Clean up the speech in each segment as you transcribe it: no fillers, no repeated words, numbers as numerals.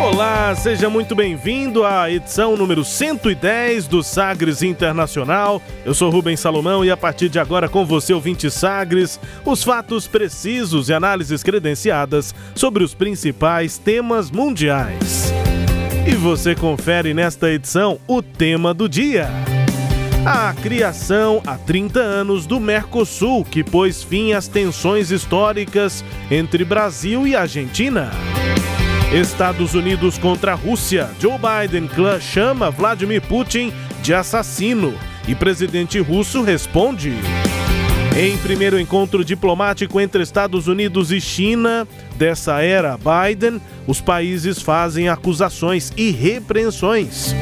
Olá, seja muito bem-vindo à edição número 110 do Sagres Internacional. Eu sou Rubens Salomão e a partir de agora com você, ouvinte Sagres, os fatos precisos e análises credenciadas sobre os principais temas mundiais. E você confere nesta edição o tema do dia. A criação há 30 anos do Mercosul, que pôs fim às tensões históricas entre Brasil e Argentina. Estados Unidos contra a Rússia. Joe Biden chama Vladimir Putin de assassino e presidente russo responde. Em primeiro encontro diplomático entre Estados Unidos e China dessa era Biden, os países fazem acusações e repreensões.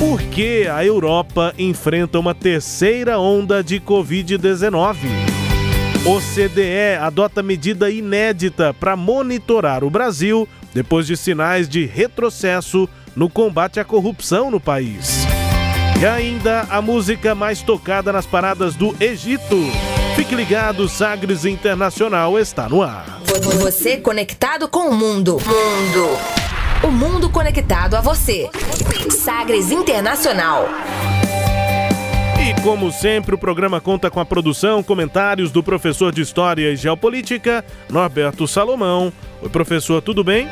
Por que a Europa enfrenta uma terceira onda de Covid-19? OCDE adota medida inédita para monitorar o Brasil depois de sinais de retrocesso no combate à corrupção no país. E ainda a música mais tocada nas paradas do Egito. Fique ligado, Sagres Internacional está no ar. Você conectado com o mundo. O mundo conectado a você. Sagres Internacional. E como sempre, o programa conta com a produção, comentários do professor de História e Geopolítica, Norberto Salomão. Oi, professor, tudo bem?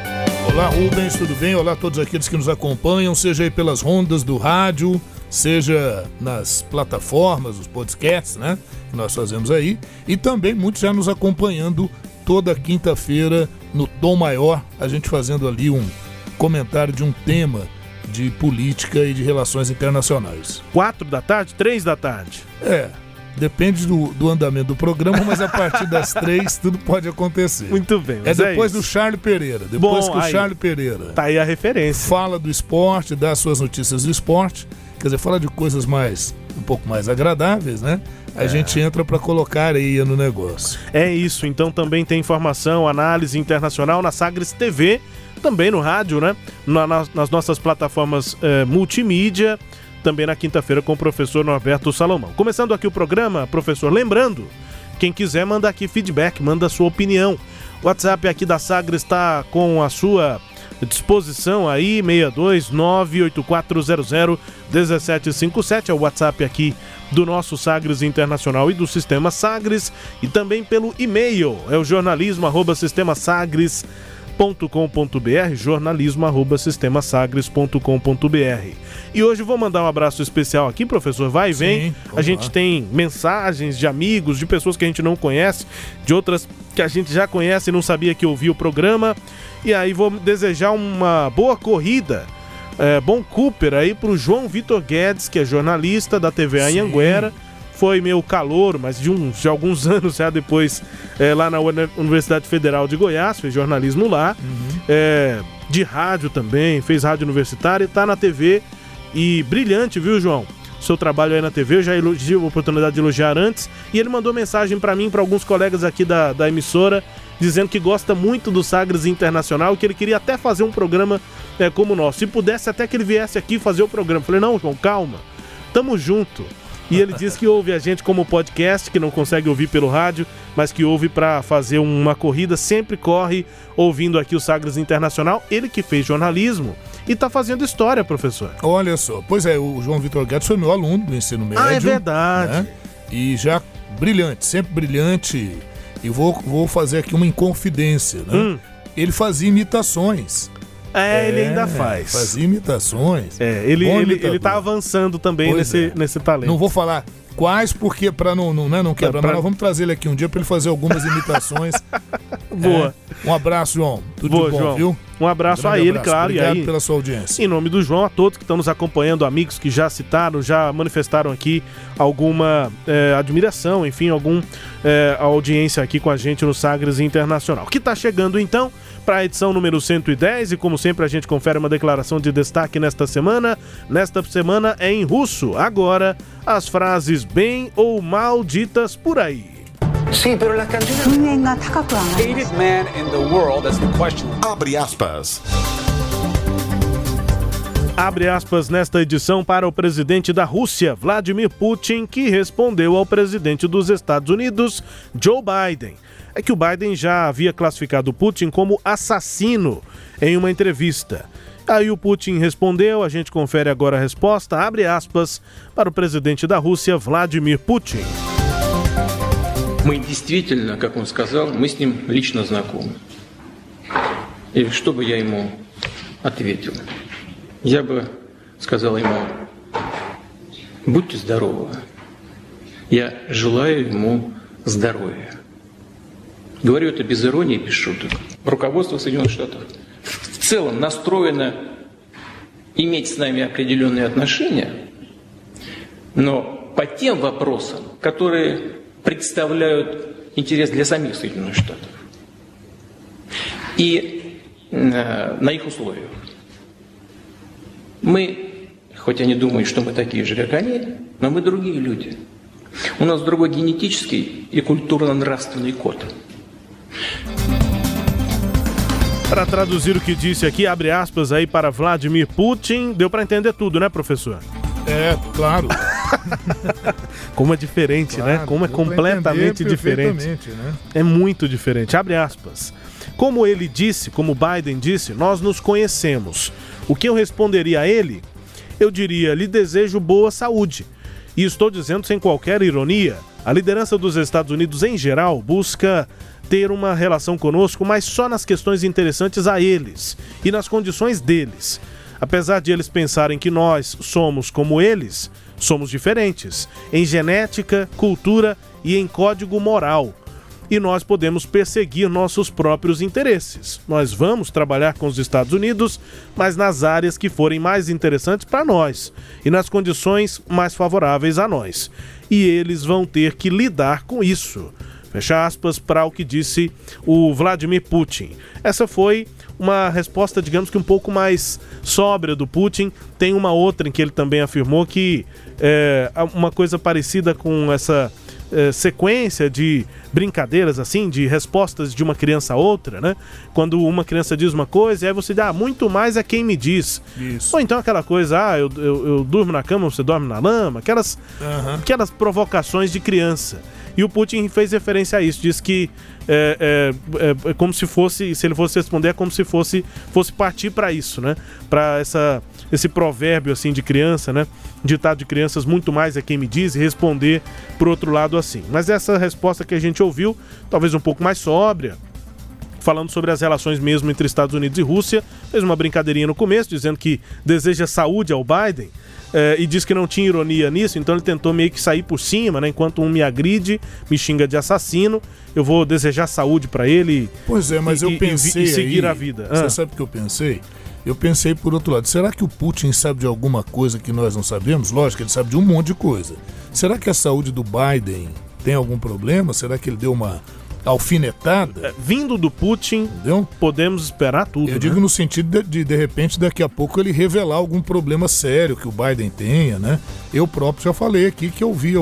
Olá, Rubens, tudo bem? Olá a todos aqueles que nos acompanham, seja aí pelas rondas do rádio, seja nas plataformas, os podcasts, né, que nós fazemos aí, e também muitos já nos acompanhando toda quinta-feira no Tom Maior, a gente fazendo ali um comentário de um tema de política e de relações internacionais. 4 da tarde? 3 da tarde? É, depende do andamento do programa, mas a partir das 3 tudo pode acontecer. Muito bem. É depois do Charlie Pereira. Depois que o Charlie Pereira... Tá aí a referência. Fala do esporte, dá as suas notícias do esporte, quer dizer, fala de coisas mais, um pouco mais agradáveis, né? A gente entra para colocar aí no negócio. É isso, então também tem informação, análise internacional na Sagres TV, também no rádio, né? Nas nossas plataformas multimídia, também na quinta-feira com o professor Norberto Salomão. Começando aqui o programa, professor, lembrando, quem quiser manda aqui feedback, manda a sua opinião. O WhatsApp aqui da Sagres está com a sua disposição aí, 62984001757, é o WhatsApp aqui do nosso Sagres Internacional e do Sistema Sagres, e também pelo e-mail, é o jornalismo@sistemasagres.com.br, jornalismo@sistemasagres.com.br. E hoje vou mandar um abraço especial aqui, professor, vai e vem. A gente tem mensagens de amigos, de pessoas que a gente não conhece, de outras que a gente já conhece e não sabia que ouvia o programa. E aí vou desejar uma boa corrida, bom Cooper aí pro João Vitor Guedes, que é jornalista da TV Anhanguera. Foi meu calouro, mas de alguns anos já depois, lá na Universidade Federal de Goiás, fez jornalismo lá, de rádio também, fez rádio universitária, está na TV e brilhante, viu, João? Seu trabalho aí na TV, eu já tive a oportunidade de elogiar antes, e ele mandou mensagem para mim, para alguns colegas aqui da emissora, dizendo que gosta muito do Sagres Internacional, que ele queria até fazer um programa como o nosso, se pudesse até que ele viesse aqui fazer o programa. Falei, não, João, calma, tamo junto. E ele diz que ouve a gente como podcast, que não consegue ouvir pelo rádio, mas que ouve para fazer uma corrida, sempre corre ouvindo aqui o Sagres Internacional. Ele que fez jornalismo e está fazendo história, professor. Olha só, pois é, o João Vitor Guedes foi meu aluno do ensino médio. Ah, é verdade. Né? E já brilhante, sempre brilhante. E vou fazer aqui uma inconfidência, né? Ele fazia imitações. Ele ainda faz. Fazia imitações. Ele tá avançando também nesse talento. Não vou falar quais, porque para não quebrar, mas nós vamos trazer ele aqui um dia para ele fazer algumas imitações. Boa. Um abraço, João. Tudo bom, João. Viu? Um abraço a ele, claro. Obrigado pela sua audiência. Em nome do João, a todos que estão nos acompanhando, amigos que já citaram, já manifestaram aqui alguma admiração, enfim, alguma audiência aqui com a gente no Sagres Internacional. Que está chegando, então, para a edição número 110 e, como sempre, a gente confere uma declaração de destaque nesta semana. Nesta semana é em russo. Agora, as frases bem ou mal ditas por aí. Sim, mas a candidatura... Abre aspas. Abre aspas nesta edição para o presidente da Rússia, Vladimir Putin, que respondeu ao presidente dos Estados Unidos, Joe Biden. É que o Biden já havia classificado Putin como assassino em uma entrevista. Aí o Putin respondeu, a gente confere agora a resposta, abre aspas, para o presidente da Rússia, Vladimir Putin. Мы действительно, как он сказал, мы с ним лично знакомы. И что бы я ему ответил? Я бы сказал ему, будьте здоровы. Я желаю ему здоровья. Говорю это без иронии, без шуток. Руководство Соединенных Штатов в целом настроено иметь с нами определенные отношения, но по тем вопросам, которые... представляют интерес для самих Соединенных Штатов и на их условиях. Мы, хоть они думают, что мы такие же, как они, но мы другие люди. У нас другой генетический и культурно-нравственный код. Para traduzir o que disse aqui, abre aspas aí para Vladimir Putin, deu para entender tudo, né, professor? É, claro. Como é diferente, claro, né? Como é completamente diferente. Né? É muito diferente. Abre aspas. Como ele disse, como Biden disse, nós nos conhecemos. O que eu responderia a ele? Eu diria, lhe desejo boa saúde. E estou dizendo sem qualquer ironia. A liderança dos Estados Unidos, em geral, busca ter uma relação conosco, mas só nas questões interessantes a eles e nas condições deles. Apesar de eles pensarem que nós somos como eles, somos diferentes em genética, cultura e em código moral. E nós podemos perseguir nossos próprios interesses. Nós vamos trabalhar com os Estados Unidos, mas nas áreas que forem mais interessantes para nós e nas condições mais favoráveis a nós. E eles vão ter que lidar com isso. Fecha aspas para o que disse o Vladimir Putin. Essa foi uma resposta, digamos que um pouco mais sóbria do Putin. Tem uma outra em que ele também afirmou que uma coisa parecida com essa sequência de brincadeiras, assim, de respostas de uma criança a outra, né? Quando uma criança diz uma coisa, aí você diz, muito mais é quem me diz. Isso. Ou então aquela coisa, eu durmo na cama, você dorme na lama, aquelas provocações de criança. E o Putin fez referência a isso, disse que é como se fosse, se ele fosse responder, é como se fosse partir para isso, né? Para esse provérbio assim de criança, né? Ditado de crianças, muito mais é quem me diz, e responder por outro lado assim. Mas essa resposta que a gente ouviu, talvez um pouco mais sóbria, falando sobre as relações mesmo entre Estados Unidos e Rússia, fez uma brincadeirinha no começo, dizendo que deseja saúde ao Biden. E diz que não tinha ironia nisso, então ele tentou meio que sair por cima, né? Enquanto um me agride, me xinga de assassino, eu vou desejar saúde pra ele. Pois é, mas eu pensei e seguir aí, a vida. Você sabe o que eu pensei? Eu pensei por outro lado, será que o Putin sabe de alguma coisa que nós não sabemos? Lógico, ele sabe de um monte de coisa. Será que a saúde do Biden tem algum problema? Será que ele deu uma alfinetada? Vindo do Putin, entendeu? Podemos esperar tudo. Eu digo no sentido de repente, daqui a pouco ele revelar algum problema sério que o Biden tenha, né? Eu próprio já falei aqui que eu vi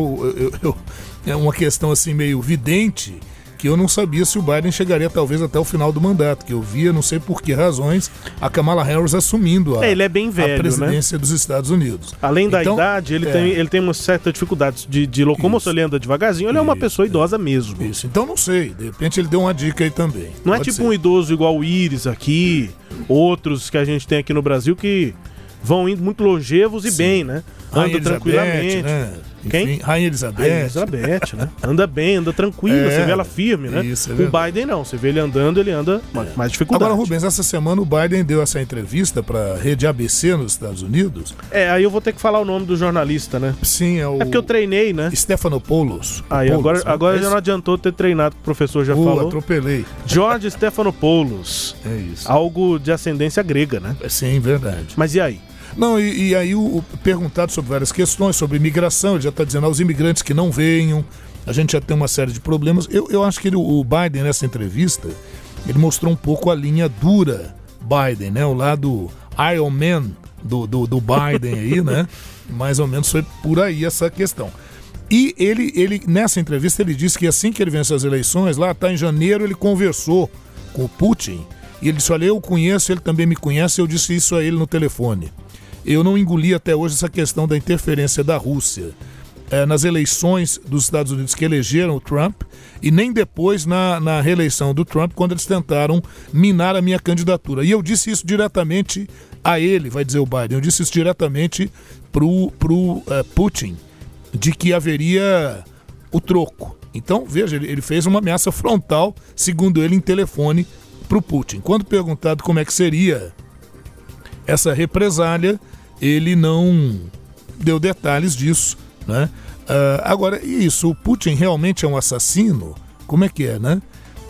é uma questão assim meio vidente, que eu não sabia se o Biden chegaria talvez até o final do mandato, que eu via, não sei por que razões, a Kamala Harris assumindo ele é bem velho, a presidência, né, dos Estados Unidos. Além da idade, ele tem uma certa dificuldade de locomoção, ele anda devagarzinho, ele é uma pessoa idosa mesmo. Isso, então não sei, de repente ele deu uma dica aí também. Não pode é tipo ser. Um idoso igual o Íris aqui, outros que a gente tem aqui no Brasil que vão indo muito longevos e bem, né? Anda tranquilamente, né? Quem? Rainha Elizabeth. Rainha Elizabeth, né? Anda bem, anda tranquila, você vê ela firme, né? Isso, é verdade. O Biden não, você vê ele andando, ele anda mais dificuldade. Agora, Rubens, essa semana o Biden deu essa entrevista para a rede ABC nos Estados Unidos. É, aí eu vou ter que falar o nome do jornalista, né? Sim, é o... É porque eu treinei, né? Stefanopoulos. Aí, agora já não adiantou ter treinado, que o professor já falou. Atropelei. George Stefanopoulos. É isso. Algo de ascendência grega, né? Sim, verdade. Mas e aí? Não, e aí o perguntado sobre várias questões, sobre imigração, ele já está dizendo aos imigrantes que não venham, a gente já tem uma série de problemas. Eu acho que o Biden, nessa entrevista, ele mostrou um pouco a linha dura Biden, né? O lado Iron Man do Biden aí, né? Mais ou menos foi por aí essa questão. E ele nessa entrevista, ele disse que assim que ele vence as eleições, lá tá em janeiro, ele conversou com o Putin e ele disse, olha, eu conheço, ele também me conhece, eu disse isso a ele no telefone. Eu não engoli até hoje essa questão da interferência da Rússia nas eleições dos Estados Unidos que elegeram o Trump e nem depois na reeleição do Trump, quando eles tentaram minar a minha candidatura. E eu disse isso diretamente a ele, vai dizer o Biden, eu disse isso diretamente pro Putin, de que haveria o troco. Então, veja, ele fez uma ameaça frontal, segundo ele, em telefone pro Putin. Quando perguntado como é que seria essa represália, ele não deu detalhes disso, né? Agora, isso, o Putin realmente é um assassino? Como é que é, né?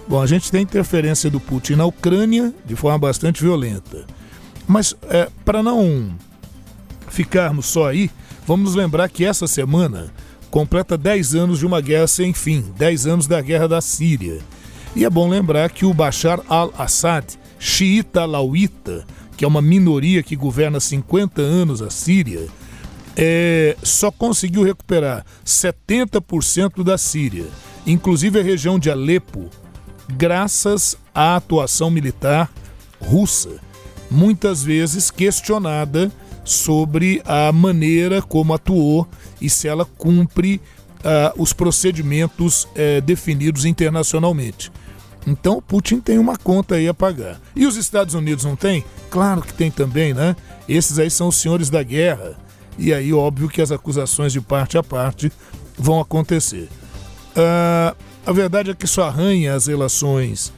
Bom, a gente tem interferência do Putin na Ucrânia de forma bastante violenta. Mas, para não ficarmos só aí, vamos lembrar que essa semana completa 10 anos de uma guerra sem fim, 10 anos da guerra da Síria. E é bom lembrar que o Bashar al-Assad, xiita alauíta, que é uma minoria que governa há 50 anos a Síria, só conseguiu recuperar 70% da Síria, inclusive a região de Alepo, graças à atuação militar russa, muitas vezes questionada sobre a maneira como atuou e se ela cumpre os procedimentos definidos internacionalmente. Então, Putin tem uma conta aí a pagar. E os Estados Unidos não tem? Claro que tem também, né? Esses aí são os senhores da guerra. E aí, óbvio que as acusações de parte a parte vão acontecer. A verdade é que isso arranha as relações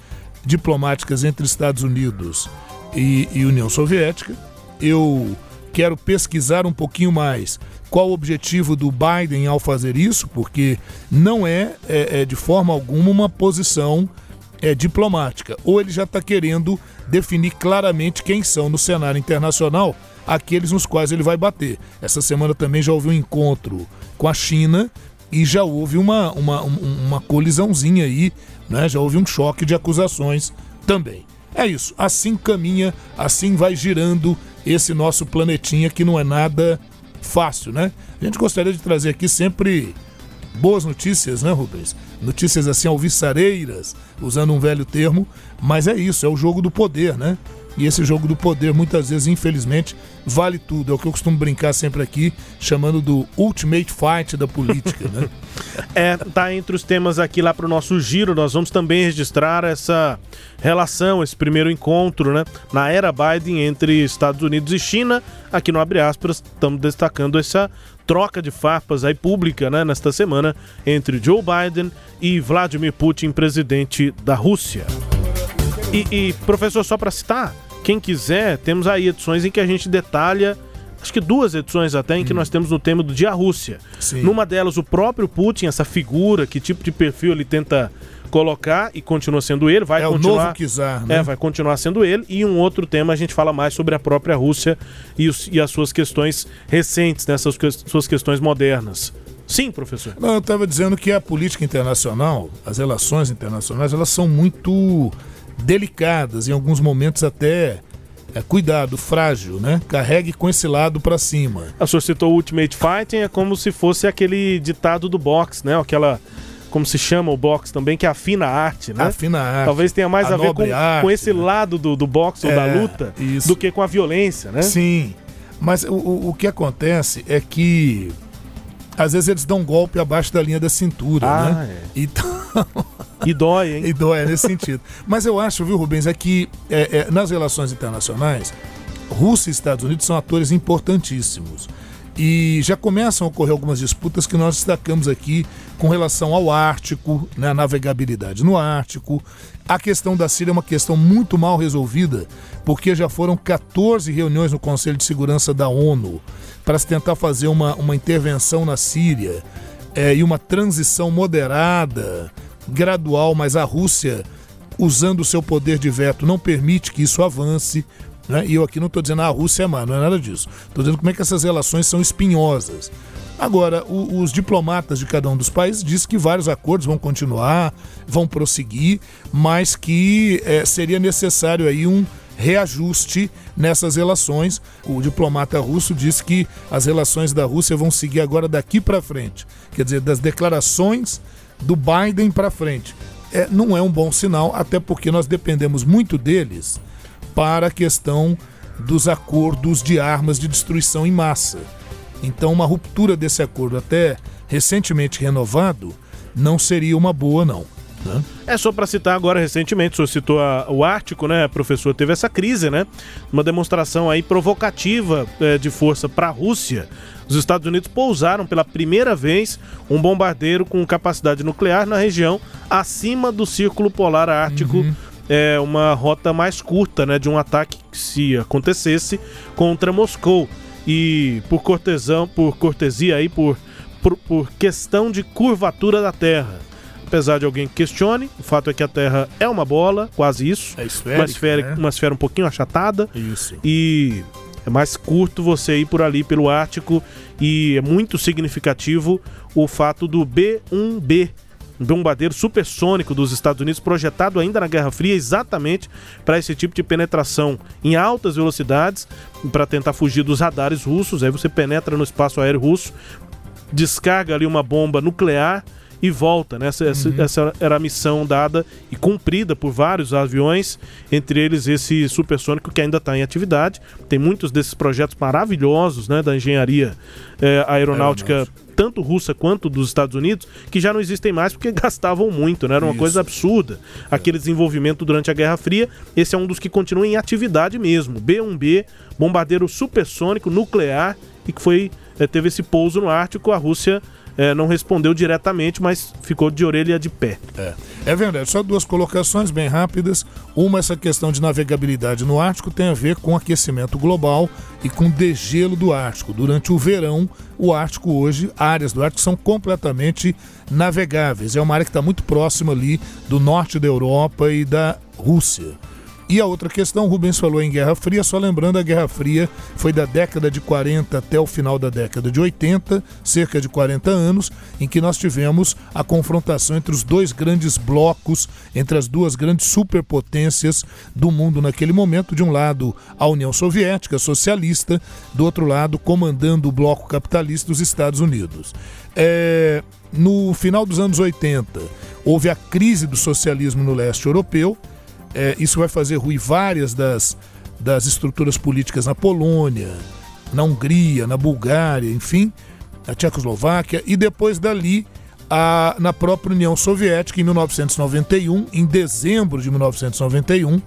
diplomáticas entre Estados Unidos e União Soviética. Eu quero pesquisar um pouquinho mais qual o objetivo do Biden ao fazer isso, porque não é de forma alguma uma posição diplomática, ou ele já está querendo definir claramente quem são no cenário internacional aqueles nos quais ele vai bater. Essa semana também já houve um encontro com a China e já houve uma colisãozinha aí, né? Já houve um choque de acusações também. É isso, assim caminha, assim vai girando esse nosso planetinha que não é nada fácil, né? A gente gostaria de trazer aqui sempre boas notícias, né, Rubens? Notícias assim alviçareiras, usando um velho termo, mas é isso, é o jogo do poder, né? E esse jogo do poder, muitas vezes, infelizmente, vale tudo. É o que eu costumo brincar sempre aqui, chamando do ultimate fight da política, né? Tá entre os temas aqui lá para o nosso giro. Nós vamos também registrar essa relação, esse primeiro encontro, né, na era Biden entre Estados Unidos e China. Aqui no Abre Aspas, estamos destacando essa troca de farpas aí pública, né, nesta semana entre Joe Biden e Vladimir Putin, presidente da Rússia. E professor, só para citar, quem quiser, temos aí edições em que a gente detalha, acho que duas edições até, em que nós temos no tema do Dia Rússia. Sim. Numa delas, o próprio Putin, essa figura, que tipo de perfil ele tenta colocar e continua sendo ele, vai continuar. O novo czar, né? Vai continuar sendo ele. E um outro tema a gente fala mais sobre a própria Rússia e as suas questões recentes, né, suas questões modernas. Sim, professor? Não, eu estava dizendo que a política internacional, as relações internacionais, elas são muito delicadas, em alguns momentos até cuidado, frágil, né? Carregue com esse lado pra cima. O senhor citou Ultimate Fighting, é como se fosse aquele ditado do boxe, né? Aquela, como se chama o boxe também, que é a fina arte, né? A fina arte. Talvez tenha mais a ver com esse, né, lado do boxe ou da luta, isso, do que com a violência, né? Sim, mas o que acontece é que às vezes eles dão um golpe abaixo da linha da cintura, né? É. Então... E dói, hein? E dói, nesse sentido. Mas eu acho, viu, Rubens, é que nas relações internacionais, Rússia e Estados Unidos são atores importantíssimos. E já começam a ocorrer algumas disputas que nós destacamos aqui com relação ao Ártico, né, a navegabilidade no Ártico. A questão da Síria é uma questão muito mal resolvida, porque já foram 14 reuniões no Conselho de Segurança da ONU para se tentar fazer uma intervenção na Síria e uma transição moderada, gradual, mas a Rússia, usando o seu poder de veto, não permite que isso avance. E eu aqui não estou dizendo a Rússia é má, não é nada disso. Estou dizendo como é que essas relações são espinhosas. Agora, os diplomatas de cada um dos países dizem que vários acordos vão continuar, vão prosseguir, mas que seria necessário aí um reajuste nessas relações. O diplomata russo disse que as relações da Rússia vão seguir agora daqui para frente. Quer dizer, das declarações do Biden para frente. Não é um bom sinal, até porque nós dependemos muito deles para a questão dos acordos de armas de destruição em massa. Então, uma ruptura desse acordo, até recentemente renovado, não seria uma boa, não. Né? Só para citar agora, recentemente, o senhor citou o Ártico, né, professor? Teve essa crise, né? Uma demonstração aí provocativa de força para a Rússia. Os Estados Unidos pousaram pela primeira vez um bombardeiro com capacidade nuclear na região acima do Círculo Polar Ártico. Uhum. É uma rota mais curta, né, de um ataque que, se acontecesse, contra Moscou. E por questão de curvatura da Terra. Apesar de alguém que questione, o fato é que a Terra é uma bola, quase isso. É esférica, uma esfera um pouquinho achatada. Isso. E é mais curto você ir por ali, pelo Ártico. E é muito significativo o fato do B-1B. Um bombardeiro supersônico dos Estados Unidos, projetado ainda na Guerra Fria exatamente para esse tipo de penetração em altas velocidades, para tentar fugir dos radares russos. Aí você penetra no espaço aéreo russo, descarga ali uma bomba nuclear e volta, né? Essa era a missão dada e cumprida por vários aviões, entre eles esse supersônico que ainda está em atividade. Tem muitos desses projetos maravilhosos, né, da engenharia aeronáutica, tanto russa quanto dos Estados Unidos, que já não existem mais porque gastavam muito, né? Era uma coisa absurda. Aquele desenvolvimento durante a Guerra Fria, esse é um dos que continua em atividade mesmo. B-1B, bombardeiro supersônico nuclear, e que teve esse pouso no Ártico. A Rússia não respondeu diretamente, mas ficou de orelha de pé. É verdade. Só duas colocações bem rápidas. Uma, essa questão de navegabilidade no Ártico tem a ver com aquecimento global e com degelo do Ártico. Durante o verão, o Ártico hoje, áreas do Ártico são completamente navegáveis. É uma área que está muito próxima ali do norte da Europa e da Rússia. E a outra questão, o Rubens falou em Guerra Fria, só lembrando, a Guerra Fria foi da década de 40 até o final da década de 80, cerca de 40 anos, em que nós tivemos a confrontação entre os dois grandes blocos, entre as duas grandes superpotências do mundo naquele momento. De um lado, a União Soviética, socialista, do outro lado, comandando o bloco capitalista, dos Estados Unidos. No final dos anos 80, houve a crise do socialismo no leste europeu. Isso vai fazer ruir várias das estruturas políticas na Polônia, na Hungria, na Bulgária, enfim, na Tchecoslováquia. E depois dali, na própria União Soviética, em 1991, em dezembro de 1991,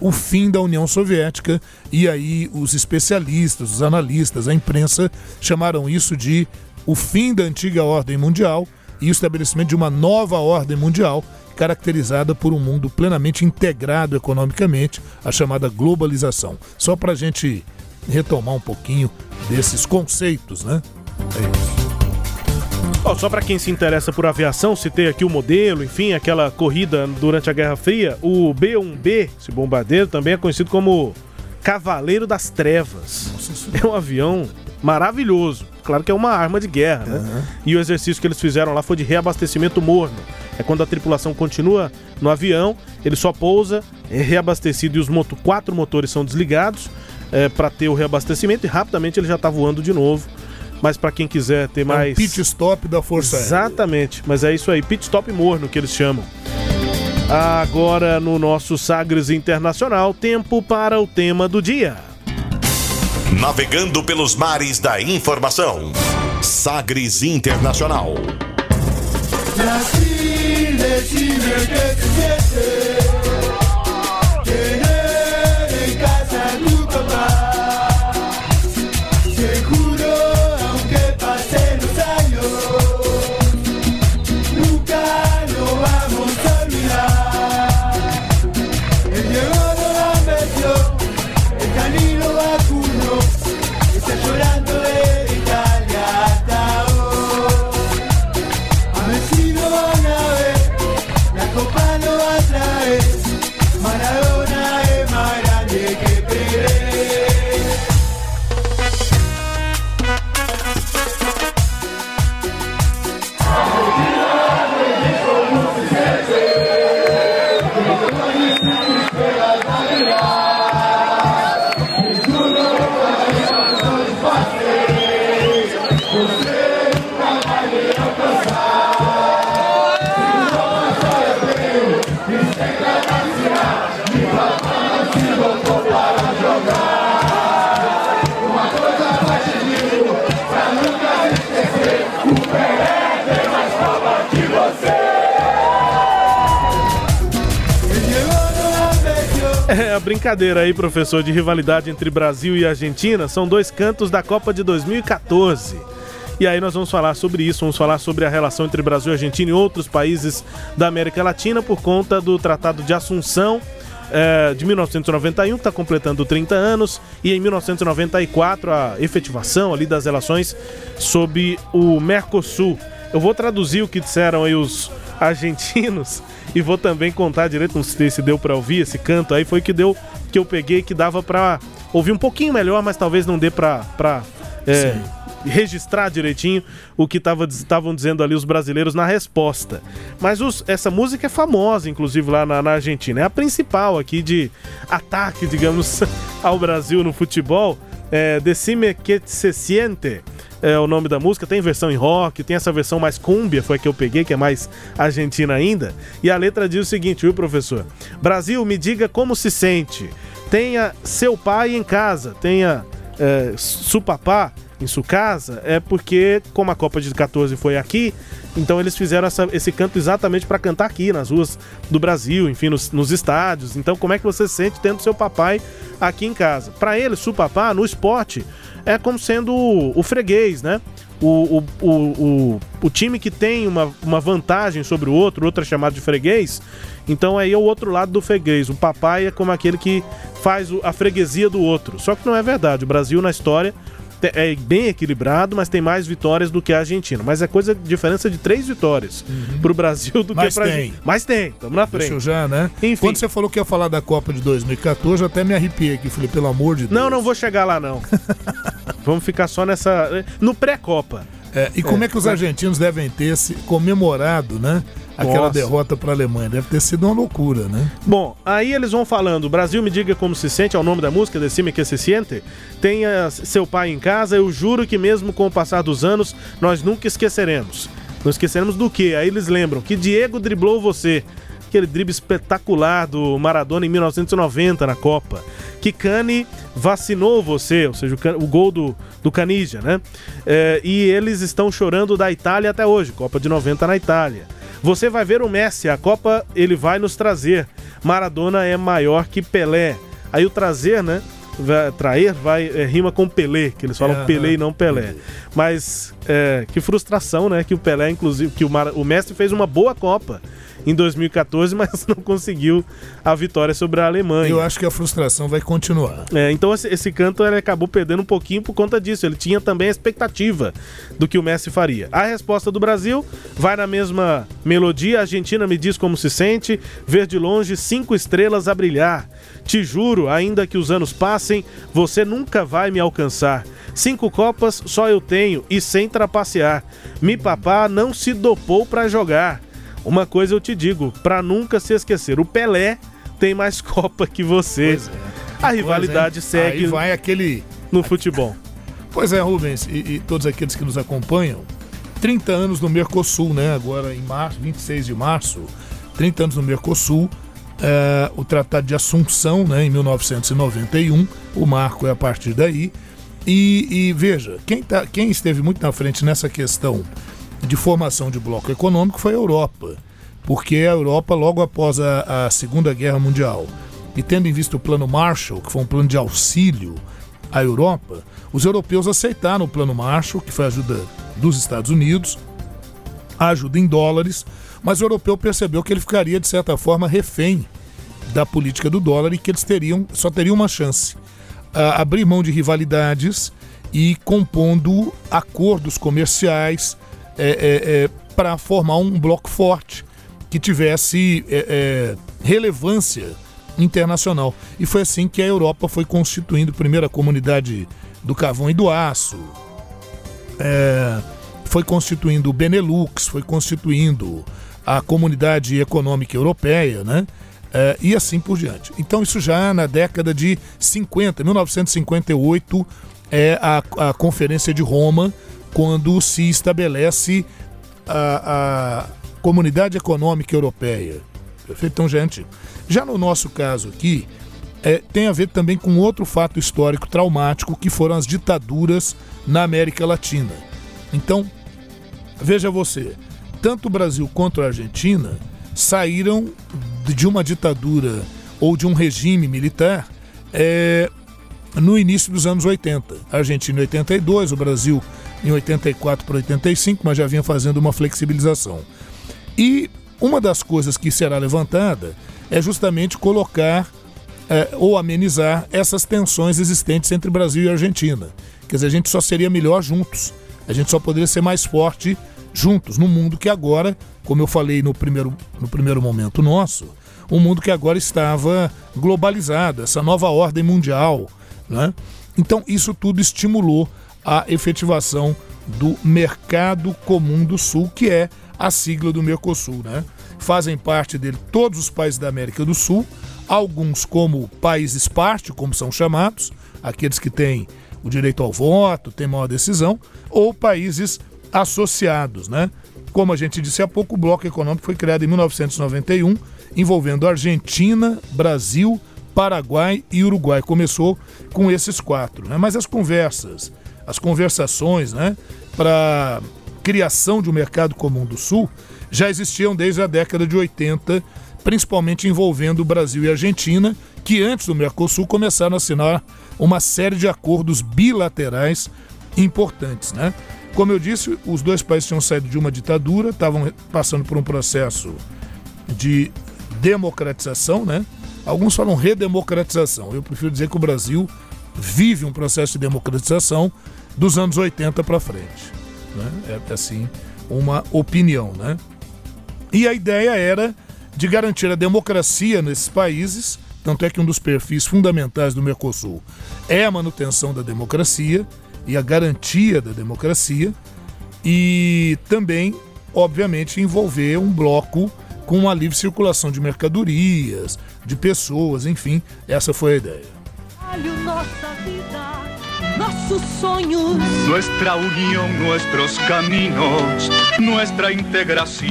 o fim da União Soviética. E aí os especialistas, os analistas, a imprensa chamaram isso de o fim da antiga ordem mundial e o estabelecimento de uma nova ordem mundial, caracterizada por um mundo plenamente integrado economicamente, a chamada globalização. Só para a gente retomar um pouquinho desses conceitos, né? É isso. Só para quem se interessa por aviação, citei aqui o modelo, enfim, aquela corrida durante a Guerra Fria. O B-1B, esse bombardeiro, também é conhecido como Cavaleiro das Trevas. É um avião maravilhoso. Claro que é uma arma de guerra, né? Uhum. E o exercício que eles fizeram lá foi de reabastecimento morno. É quando a tripulação continua no avião, ele só pousa, é reabastecido e os 4 motores são desligados para ter o reabastecimento, e rapidamente ele já está voando de novo. Mas para quem quiser ter mais... pit stop da Força Aérea. Exatamente, mas é isso aí, pit stop morno que eles chamam. Agora no nosso Sagres Internacional, tempo para o tema do dia. Navegando pelos mares da informação. Sagres Internacional. É a brincadeira aí, professor, de rivalidade entre Brasil e Argentina. São dois cantos da Copa de 2014. E aí nós vamos falar sobre isso, vamos falar sobre a relação entre Brasil, Argentina e outros países da América Latina por conta do Tratado de Assunção de 1991, que está completando 30 anos, e em 1994 a efetivação ali das relações sob o Mercosul. Eu vou traduzir o que disseram aí os argentinos e vou também contar direito, não sei se deu para ouvir esse canto aí, foi que deu, que eu peguei, que dava para ouvir um pouquinho melhor, mas talvez não dê para registrar direitinho o que estavam dizendo ali os brasileiros na resposta. Mas essa música é famosa, inclusive, lá na Argentina. É a principal aqui de ataque, digamos, ao Brasil no futebol. Decime que se siente é o nome da música, tem versão em rock, tem essa versão mais cúmbia, foi a que eu peguei, que é mais argentina ainda. E a letra diz o seguinte, viu, professor? Brasil, me diga como se sente. Tenha seu pai em casa, tenha su papá em sua casa, é porque, como a Copa de 14 foi aqui, então eles fizeram esse canto exatamente para cantar aqui, nas ruas do Brasil, enfim, nos estádios. Então, como é que você se sente tendo seu papai aqui em casa? Para eles, su papá, no esporte, é como sendo o freguês, né? O time que tem uma vantagem sobre o outro é chamado de freguês. Então aí é o outro lado do freguês. O papai é como aquele que faz a freguesia do outro. Só que não é verdade. O Brasil, na história, é bem equilibrado, mas tem mais vitórias do que a Argentina. Mas é diferença de 3 vitórias pro Brasil do que pra Argentina. Mas tem, estamos na frente. Deixa eu já, né? Enfim. Quando você falou que ia falar da Copa de 2014, eu até me arrepiei aqui, falei, pelo amor de Deus. Não vou chegar lá, não. Vamos ficar só no pré-Copa. E como é que os argentinos devem ter se comemorado, né? Aquela derrota para a Alemanha. Deve ter sido uma loucura, né? Bom, aí eles vão falando, Brasil, me diga como se sente, é o nome da música, Decime que se siente. Tenha seu pai em casa, eu juro que mesmo com o passar dos anos, nós nunca esqueceremos. Não esqueceremos do quê? Aí eles lembram que Diego driblou você. Aquele drible espetacular do Maradona em 1990 na Copa. Que Cani vacinou você, ou seja, o gol do Caniggia, né? E eles estão chorando da Itália até hoje, Copa de 90 na Itália. Você vai ver o Messi, a Copa ele vai nos trazer. Maradona é maior que Pelé. Aí o trazer, né? Trair rima com Pelé, que eles falam Pelé e não Pelé. Mas que frustração, né? Que o Pelé, inclusive, que o Messi fez uma boa Copa em 2014, mas não conseguiu a vitória sobre a Alemanha. Eu acho que a frustração vai continuar. Então esse canto ele acabou perdendo um pouquinho por conta disso. Ele tinha também a expectativa do que o Messi faria. A resposta do Brasil vai na mesma melodia. A Argentina me diz como se sente, ver de longe 5 estrelas a brilhar. Te juro, ainda que os anos passem, você nunca vai me alcançar. 5 copas só eu tenho e sem trapacear. Mi papá não se dopou pra jogar. Uma coisa eu te digo, pra nunca se esquecer, o Pelé tem mais Copa que você. A rivalidade segue. Aí vai aquele no futebol. Pois é, Rubens, e todos aqueles que nos acompanham, 30 anos no Mercosul, né? Agora em março, 26 de março, 30 anos no Mercosul. O Tratado de Assunção, né, em 1991, o marco é a partir daí. E veja, quem esteve muito na frente nessa questão de formação de bloco econômico foi a Europa, porque a Europa, logo após a Segunda Guerra Mundial, e tendo em vista o Plano Marshall, que foi um plano de auxílio à Europa, os europeus aceitaram o Plano Marshall, que foi a ajuda dos Estados Unidos, a ajuda em dólares, mas o europeu percebeu que ele ficaria, de certa forma, refém da política do dólar e que eles só teriam uma chance, abrir mão de rivalidades e compondo acordos comerciais para formar um bloco forte que tivesse relevância internacional. E foi assim que a Europa foi constituindo primeiro a Comunidade do Carvão e do Aço, foi constituindo o Benelux, foi constituindo a Comunidade Econômica Europeia, né? E assim por diante. Então isso já na década de 50, 1958, é a Conferência de Roma, quando se estabelece a Comunidade Econômica Europeia. Perfeito? Então, gente, já no nosso caso aqui, tem a ver também com outro fato histórico traumático, que foram as ditaduras na América Latina. Então, veja você, tanto o Brasil quanto a Argentina saíram de uma ditadura ou de um regime militar no início dos anos 80. A Argentina em 82, o Brasil em 84 para 85, mas já vinha fazendo uma flexibilização. E uma das coisas que será levantada é justamente colocar ou amenizar essas tensões existentes entre Brasil e Argentina. Quer dizer, a gente só seria melhor juntos, a gente só poderia ser mais forte juntos, num mundo que agora, como eu falei no primeiro momento nosso, um mundo que agora estava globalizado, essa nova ordem mundial, né? Então isso tudo estimulou a efetivação do Mercado Comum do Sul, que é a sigla do Mercosul, né? Fazem parte dele todos os países da América do Sul, alguns como países parte, como são chamados, aqueles que têm o direito ao voto, têm maior decisão, ou países associados, né? Como a gente disse há pouco, o Bloco Econômico foi criado em 1991, envolvendo Argentina, Brasil, Paraguai e Uruguai. Começou com esses quatro, né? Mas as conversações, né, para criação de um mercado comum do Sul já existiam desde a década de 80, principalmente envolvendo o Brasil e a Argentina, que antes do Mercosul começaram a assinar uma série de acordos bilaterais importantes, né? Como eu disse, os dois países tinham saído de uma ditadura, estavam passando por um processo de democratização, né? Alguns falam redemocratização. Eu prefiro dizer que o Brasil vive um processo de democratização dos anos 80 para frente, né? É, assim, uma opinião, né? E a ideia era de garantir a democracia nesses países, tanto é que um dos perfis fundamentais do Mercosul é a manutenção da democracia e a garantia da democracia, e também, obviamente, envolver um bloco com a livre circulação de mercadorias, de pessoas, enfim, essa foi a ideia. Nossa vida, nossos sonhos, nuestra união, nuestros caminos, nuestra integração.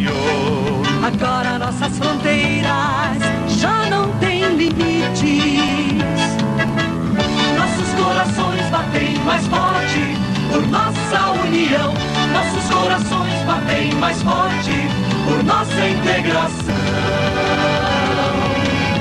Agora nossas fronteiras já não têm limites. Nossos corações batem mais forte por nossa união. Nossos corações batem mais forte por nossa integração.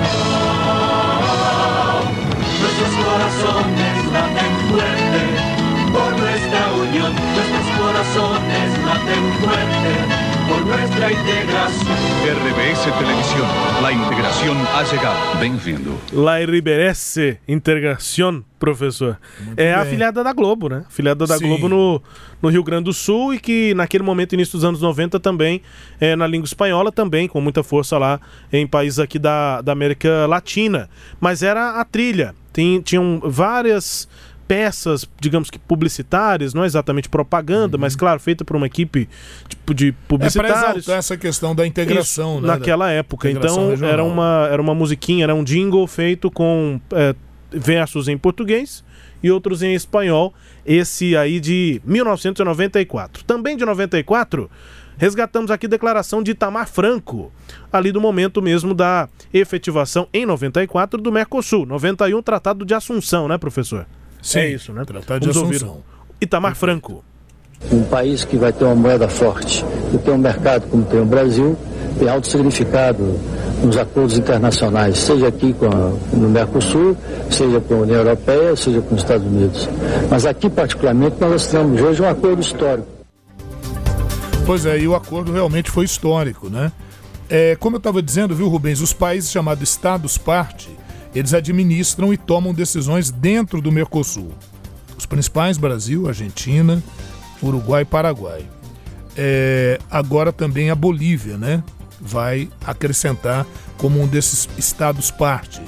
Oh, oh, oh. Nossos corações batem fuerte por nuestra união. Nossos corações batem fuerte por nuestra integração. RBS Televisión, la integración ha llegado. Bem-vindo. La RBS Integración, professor. Muito bem. A afiliada da Globo, né? Afiliada da, sim, Globo no Rio Grande do Sul, e que naquele momento, início dos anos 90, também na língua espanhola, também com muita força lá em países aqui da América Latina. Mas era a trilha. Tinham várias peças, digamos que publicitárias, não exatamente propaganda, mas claro, feita por uma equipe de publicitários. Para exaltar essa questão da integração. Isso, né, naquela época. Então era uma musiquinha, era um jingle feito com versos em português e outros em espanhol. Esse aí de 1994. Também de 94... resgatamos aqui a declaração de Itamar Franco, ali do momento mesmo da efetivação em 94 do Mercosul. 91, Tratado de Assunção, né, professor? Sim, é isso, né? Tratado de Assunção. Itamar Franco. Um país que vai ter uma moeda forte e ter um mercado como tem o Brasil tem alto significado nos acordos internacionais, seja aqui no Mercosul, seja com a União Europeia, seja com os Estados Unidos. Mas aqui, particularmente, nós temos hoje um acordo histórico. Pois é, e o acordo realmente foi histórico, né? Como eu estava dizendo, viu, Rubens, os países chamados Estados-parte, eles administram e tomam decisões dentro do Mercosul. Os principais, Brasil, Argentina, Uruguai e Paraguai. Agora também a Bolívia, né? Vai acrescentar como um desses Estados-parte.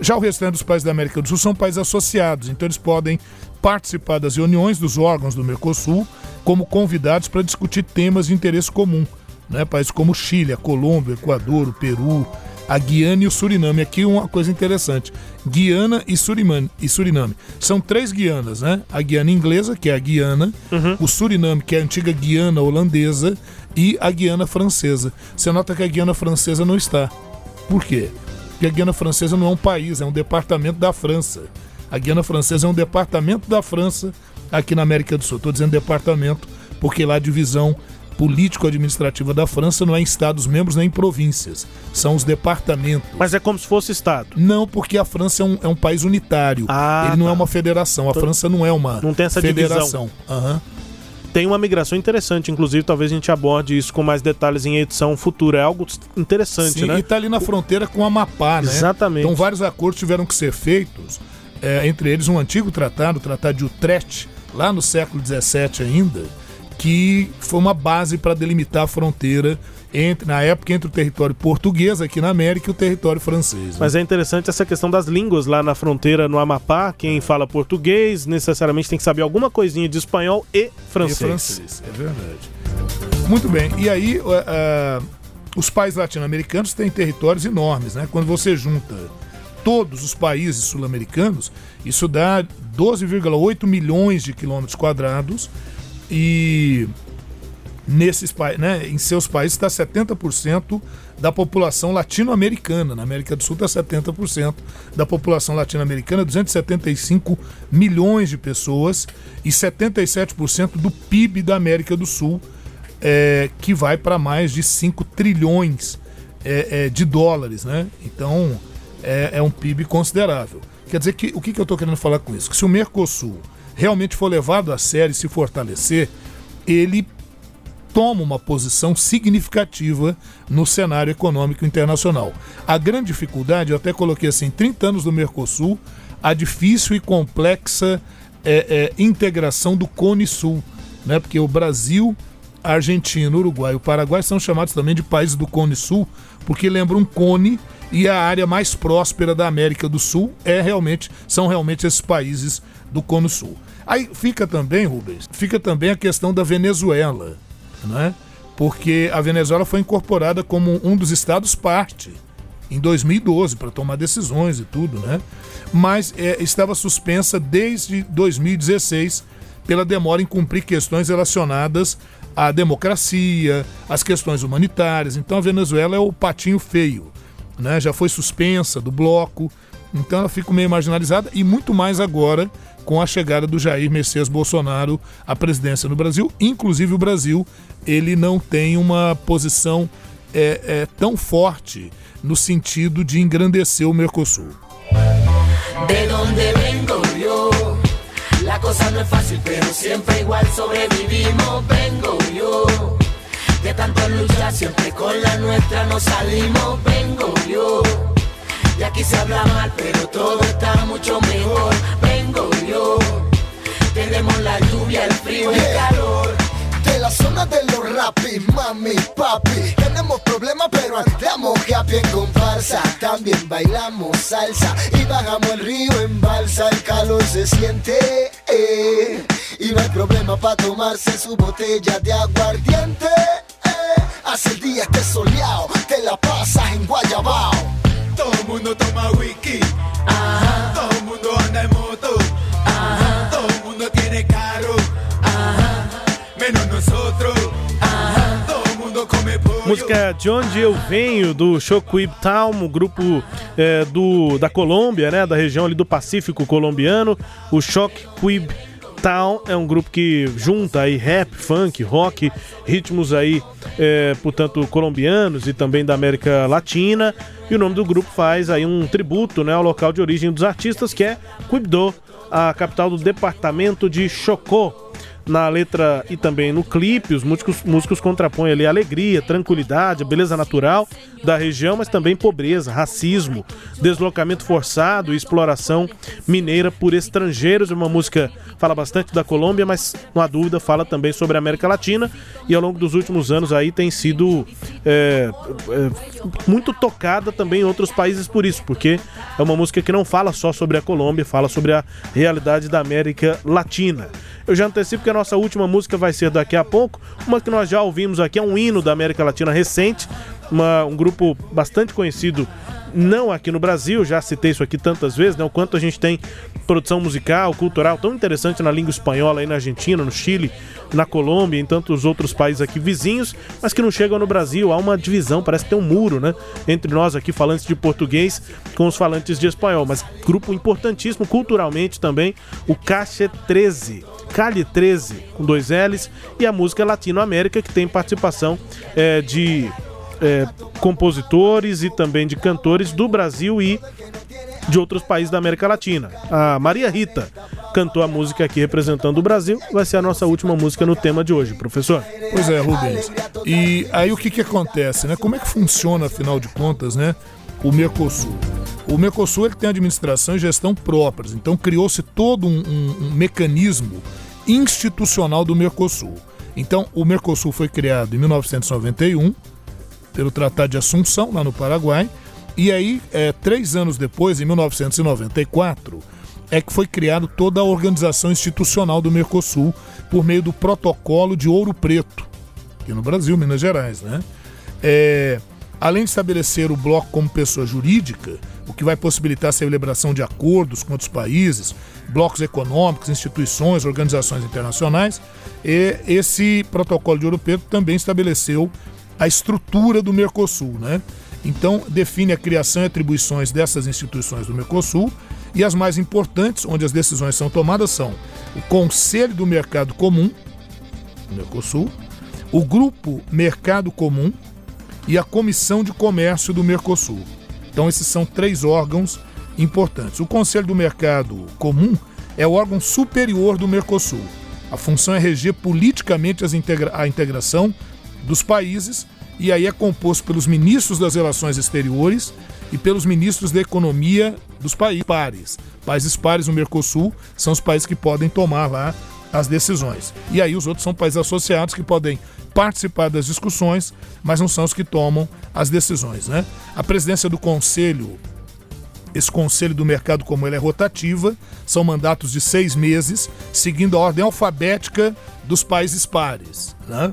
Já o restante dos países da América do Sul são países associados, então eles podem participar das reuniões dos órgãos do Mercosul como convidados para discutir temas de interesse comum, né? Países como Chile, a Colômbia, o Equador, o Peru, a Guiana e o Suriname. Aqui uma coisa interessante, Guiana e Suriname. São três Guianas, né? A Guiana inglesa, que é a Guiana, o Suriname, que é a antiga Guiana holandesa, e a Guiana francesa. Você nota que a Guiana francesa não está. Por quê? Porque a Guiana francesa não é um país, é um departamento da França. A Guiana Francesa é um departamento da França aqui na América do Sul. Estou dizendo departamento porque lá a divisão político-administrativa da França não é em estados membros nem em províncias, são os departamentos. Mas é como se fosse estado? Não, porque a França é um país unitário, ele não é uma federação, França não é uma não tem essa federação. Aham. Tem uma migração interessante, inclusive talvez a gente aborde isso com mais detalhes em edição futura. É algo interessante, sim, né? E está ali na fronteira com o Amapá, né? Exatamente. Então vários acordos tiveram que ser feitos, entre eles um antigo tratado, o Tratado de Utrecht, lá no século XVII ainda, que foi uma base para delimitar a fronteira, na época, entre o território português aqui na América e o território francês. Né? Mas é interessante essa questão das línguas lá na fronteira, no Amapá. Quem fala português necessariamente tem que saber alguma coisinha de espanhol e francês. E francês, é verdade. Muito bem, e aí os países latino-americanos têm territórios enormes, né? Quando você junta todos os países sul-americanos, isso dá 12,8 milhões de quilômetros quadrados. E nesses, né, em seus países está 70% da população latino-americana. Na América do Sul está 70% da população latino-americana, 275 milhões de pessoas e 77% do PIB da América do Sul, que vai para mais de 5 trilhões de dólares, né? Então é um PIB considerável. Quer dizer, que o que eu estou querendo falar com isso? Que se o Mercosul realmente for levado a sério e se fortalecer, ele toma uma posição significativa no cenário econômico internacional. A grande dificuldade, eu até coloquei assim, 30 anos do Mercosul, a difícil e complexa integração do Cone Sul, né? Porque o Brasil, a Argentina, o Uruguai e o Paraguai são chamados também de países do Cone Sul, porque lembram um cone, e a área mais próspera da América do Sul são realmente esses países do Cone Sul. Aí fica também, Rubens, a questão da Venezuela, né? Porque a Venezuela foi incorporada como um dos estados-parte em 2012 para tomar decisões e tudo, né? Mas estava suspensa desde 2016 pela demora em cumprir questões relacionadas à democracia, às questões humanitárias. Então a Venezuela é o patinho feio, né? Já foi suspensa do bloco, então ela fica meio marginalizada, e muito mais agora com a chegada do Jair Messias Bolsonaro à presidência no Brasil. Inclusive o Brasil, ele não tem uma posição tão forte no sentido de engrandecer o Mercosul. De donde vengo yo, la cosa no es fácil, pero siempre igual sobrevivimos, vengo yo. De tanto luchar siempre con la nuestra nos salimos, vengo yo. Y aquí se habla mal, pero todo está mucho mejor, vengo yo. Tenemos la lluvia, el frío, el calor. De la zona de los rapis, mami, papi. Tenemos problemas, pero andamos happy en comparsa. También bailamos salsa y bajamos el río en balsa. El calor se siente, y no hay problema para tomarse su botella de aguardiente. Hace el día esté soleado, te la pasas en Guayabao. Todo el mundo toma whisky, ajá. Todo el mundo anda en moto, ajá. Todo el mundo tiene carro, ajá. Menos nosotros, ajá. Todo el mundo come pollo. Música De Onde Eu Venho, do Choquib Town, o grupo da Colômbia, né? Da região ali do Pacífico colombiano, o Choquib Town é um grupo que junta aí rap, funk, rock, ritmos aí, portanto, colombianos e também da América Latina. E o nome do grupo faz aí um tributo, né, ao local de origem dos artistas, que é Quibdó, a capital do departamento de Chocó. Na letra e também no clipe, os músicos contrapõem ali a alegria, tranquilidade, a beleza natural da região, mas também pobreza, racismo, deslocamento forçado e exploração mineira por estrangeiros. Uma música fala bastante da Colômbia, mas não há dúvida, fala também sobre a América Latina, e ao longo dos últimos anos aí tem sido muito tocada também em outros países por isso, porque é uma música que não fala só sobre a Colômbia, fala sobre a realidade da América Latina. Eu já antecipo que a nossa última música vai ser daqui a pouco, uma que nós já ouvimos aqui, é um hino da América Latina recente, um grupo bastante conhecido, não aqui no Brasil, já citei isso aqui tantas vezes, né? O quanto a gente tem produção musical, cultural tão interessante na língua espanhola aí na Argentina, no Chile, na Colômbia e em tantos outros países aqui vizinhos, mas que não chegam no Brasil. Há uma divisão, parece que tem um muro, né? Entre nós aqui, falantes de português, com os falantes de espanhol. Mas grupo importantíssimo culturalmente também, o Calle 13, com 2 L's, e a música Latinoamérica, que tem participação de compositores e também de cantores do Brasil e de outros países da América Latina. A Maria Rita cantou a música aqui representando o Brasil. Vai ser a nossa última música no tema de hoje, professor. Pois é, Rubens. E aí o que acontece, né? Como é que funciona, afinal de contas, né, o Mercosul? O Mercosul, ele tem administração e gestão próprias, então criou-se todo um mecanismo institucional do Mercosul. Então, o Mercosul foi criado em 1991, pelo Tratado de Assunção, lá no Paraguai, e aí, 3 anos depois, em 1994, é que foi criado toda a organização institucional do Mercosul por meio do Protocolo de Ouro Preto, aqui no Brasil, Minas Gerais, né? Além de estabelecer o bloco como pessoa jurídica, o que vai possibilitar a celebração de acordos com outros países, blocos econômicos, instituições, organizações internacionais, e esse Protocolo de Ouro Preto também estabeleceu a estrutura do Mercosul, né? Então, define a criação e atribuições dessas instituições do Mercosul, e as mais importantes, onde as decisões são tomadas, são o Conselho do Mercado Comum, do Mercosul, o Grupo Mercado Comum e a Comissão de Comércio do Mercosul. Então, esses são 3 órgãos importantes. O Conselho do Mercado Comum é o órgão superior do Mercosul. A função é reger politicamente a integração dos países, e aí é composto pelos ministros das Relações Exteriores e pelos ministros da Economia dos países pares. Países pares no Mercosul são os países que podem tomar lá as decisões. E aí os outros são países associados que podem participar das discussões, mas não são os que tomam as decisões, né? A presidência do Conselho, esse Conselho do Mercado Comum, ele é rotativa, são mandatos de 6 meses, seguindo a ordem alfabética dos países pares, né?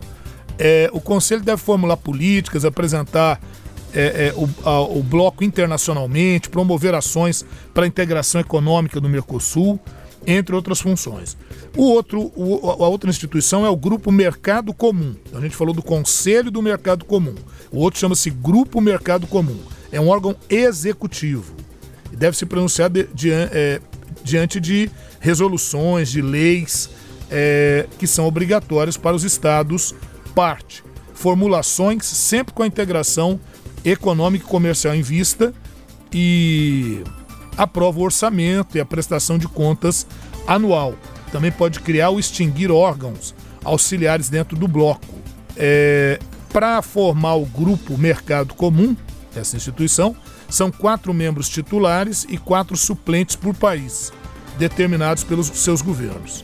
O Conselho deve formular políticas, apresentar o bloco internacionalmente, promover ações para a integração econômica do Mercosul, entre outras funções. A outra instituição é o Grupo Mercado Comum. A gente falou do Conselho do Mercado Comum. O outro chama-se Grupo Mercado Comum. É um órgão executivo. Deve se pronunciar diante de resoluções, de leis que são obrigatórias para os estados parte. Formulações sempre com a integração econômica e comercial em vista, e aprova o orçamento e a prestação de contas anual. Também pode criar ou extinguir órgãos auxiliares dentro do bloco. Para formar o Grupo Mercado Comum, essa instituição, são 4 membros titulares e 4 suplentes por país, determinados pelos seus governos.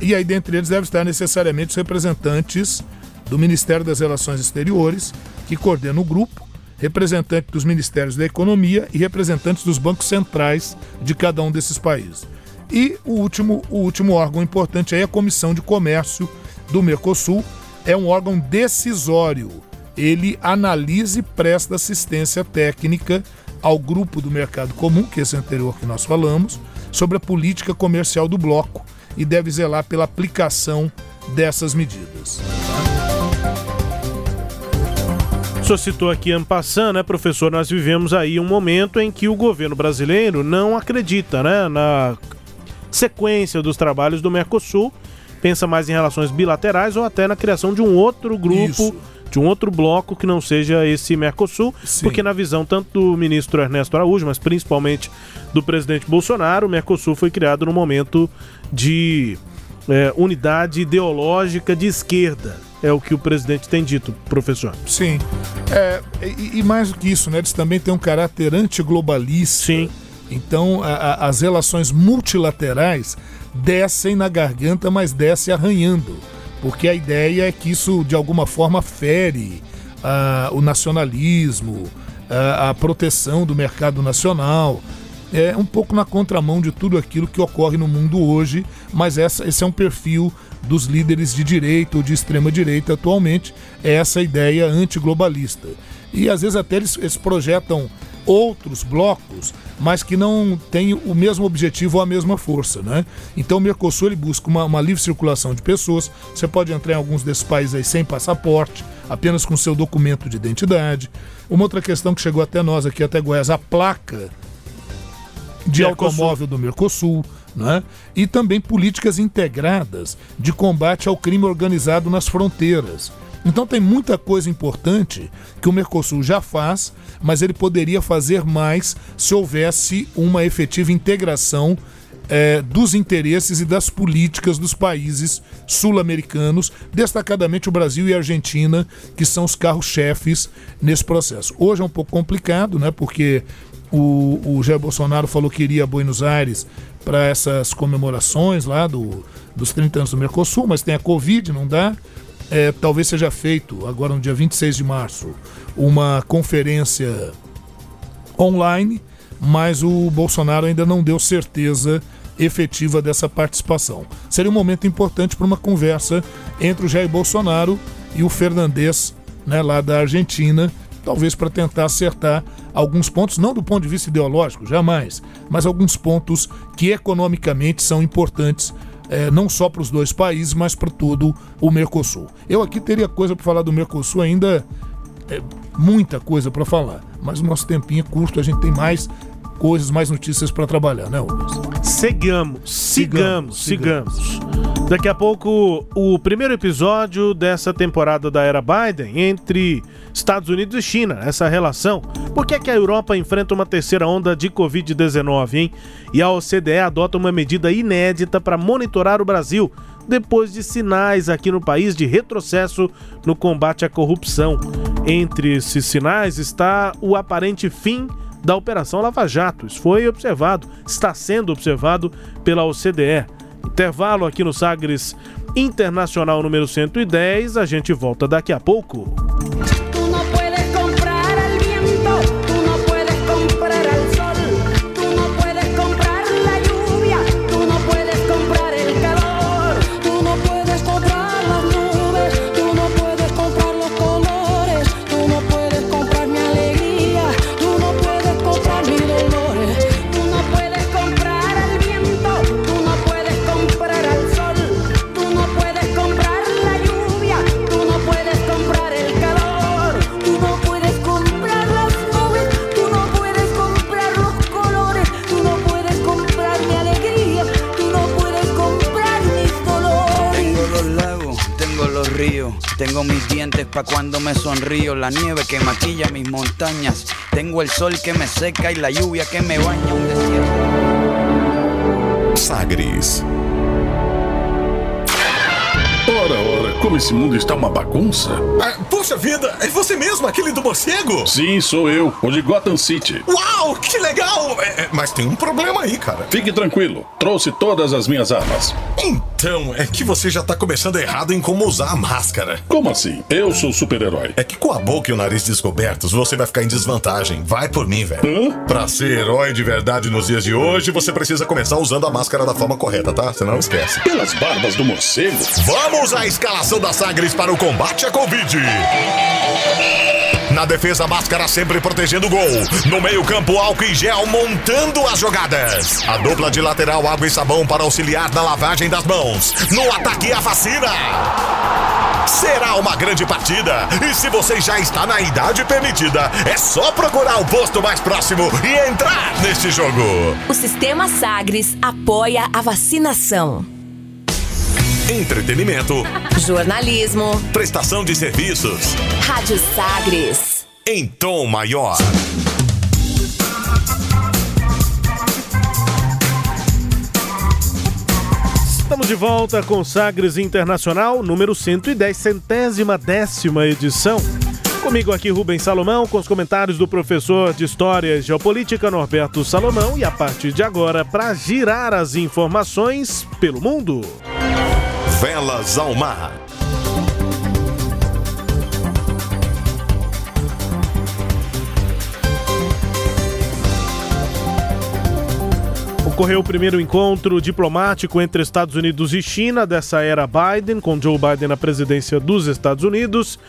E aí, dentre eles, devem estar necessariamente os representantes do Ministério das Relações Exteriores, que coordena o grupo, representante dos Ministérios da Economia e representantes dos bancos centrais de cada um desses países. E o último órgão importante é a Comissão de Comércio do Mercosul. É um órgão decisório. Ele analisa e presta assistência técnica ao Grupo do Mercado Comum, que é esse anterior que nós falamos, sobre a política comercial do bloco, e deve zelar pela aplicação dessas medidas. O senhor citou aqui en passant, né, professor? Nós vivemos aí um momento em que o governo brasileiro não acredita, né, na sequência dos trabalhos do Mercosul, pensa mais em relações bilaterais ou até na criação de um outro grupo, isso, de um outro bloco que não seja esse Mercosul. Sim. Porque na visão tanto do ministro Ernesto Araújo, mas principalmente do presidente Bolsonaro, o Mercosul foi criado num momento de unidade ideológica de esquerda. É o que o presidente tem dito, professor. Sim. E mais do que isso, né, eles também têm um caráter antiglobalista. Sim. Então, as relações multilaterais descem na garganta, mas descem arranhando. Porque a ideia é que isso, de alguma forma, fere o nacionalismo, a proteção do mercado nacional. É um pouco na contramão de tudo aquilo que ocorre no mundo hoje, mas esse é um perfil dos líderes de direita ou de extrema direita atualmente, é essa ideia antiglobalista. e às vezes até eles projetam outros blocos, mas que não têm o mesmo objetivo ou a mesma força, né? Então o Mercosul ele busca uma livre circulação de pessoas, você pode entrar em alguns desses países aí sem passaporte, apenas com seu documento de identidade. Uma outra questão que chegou até nós aqui, até Goiás, a placa de automóvel do Mercosul, né? E também políticas integradas de combate ao crime organizado nas fronteiras. Então tem muita coisa importante que o Mercosul já faz, mas ele poderia fazer mais se houvesse uma efetiva integração dos interesses e das políticas dos países sul-americanos, destacadamente o Brasil e a Argentina, que são os carros-chefes nesse processo. Hoje é um pouco complicado, né? Porque o Jair Bolsonaro falou que iria a Buenos Aires para essas comemorações lá dos 30 anos do Mercosul, mas tem a Covid, não dá. Talvez seja feito, agora no dia 26 de março, uma conferência online, mas o Bolsonaro ainda não deu certeza efetiva dessa participação. Seria um momento importante para uma conversa entre o Jair Bolsonaro e o Fernandes, né, lá da Argentina, talvez para tentar acertar alguns pontos, não do ponto de vista ideológico, jamais, mas alguns pontos que economicamente são importantes, não só para os dois países, mas para todo o Mercosul. Eu aqui teria coisa para falar do Mercosul ainda, muita coisa para falar, mas o nosso tempinho é curto, a gente tem mais coisas, mais notícias para trabalhar, né, Rubens? Sigamos. Daqui a pouco, o primeiro episódio dessa temporada da Era Biden entre Estados Unidos e China, essa relação. Por que é que a Europa enfrenta uma terceira onda de Covid-19, hein? E a OCDE adota uma medida inédita para monitorar o Brasil, depois de sinais aqui no país de retrocesso no combate à corrupção. Entre esses sinais está o aparente fim da Operação Lava Jato. Isso foi observado, está sendo observado pela OCDE. Intervalo aqui no Sagres Internacional número 110. A gente volta daqui a pouco. Tengo mis dientes pa' cuando me sonrío, la nieve que maquilla mis montañas, tengo el sol que me seca y la lluvia que me baña un desierto. Sagres. Ora, como esse mundo está uma bagunça. Ah, puxa vida, é você mesmo, aquele do morcego? Sim, sou eu, o de Gotham City. Uau, que legal! Mas tem um problema aí, cara. Fique tranquilo, trouxe todas as minhas armas. Então, é que você já tá começando errado em como usar a máscara. Como assim? Eu sou super-herói. É que com a boca e o nariz descobertos, você vai ficar em desvantagem. Vai por mim, velho. Pra ser herói de verdade nos dias de hoje, você precisa começar usando a máscara da forma correta, tá? Você não esquece. Pelas barbas do morcego. Vamos à escalação da Sagres para o combate à Covid. Na defesa, máscara sempre protegendo o gol. No meio campo, álcool e gel montando as jogadas. A dupla de lateral, água e sabão para auxiliar na lavagem das mãos. No ataque, a vacina. Será uma grande partida. E se você já está na idade permitida, é só procurar o posto mais próximo e entrar neste jogo. O Sistema Sagres apoia a vacinação. Entretenimento, jornalismo, prestação de serviços. Rádio Sagres em Tom Maior. Estamos de volta com Sagres Internacional número 110, 110ª edição. Comigo aqui Rubens Salomão, com os comentários do professor de História e Geopolítica Norberto Salomão. E a partir de agora, para girar as informações pelo mundo, Velas ao Mar. Ocorreu o primeiro encontro diplomático entre Estados Unidos e China dessa era Biden, com Joe Biden na presidência dos Estados Unidos,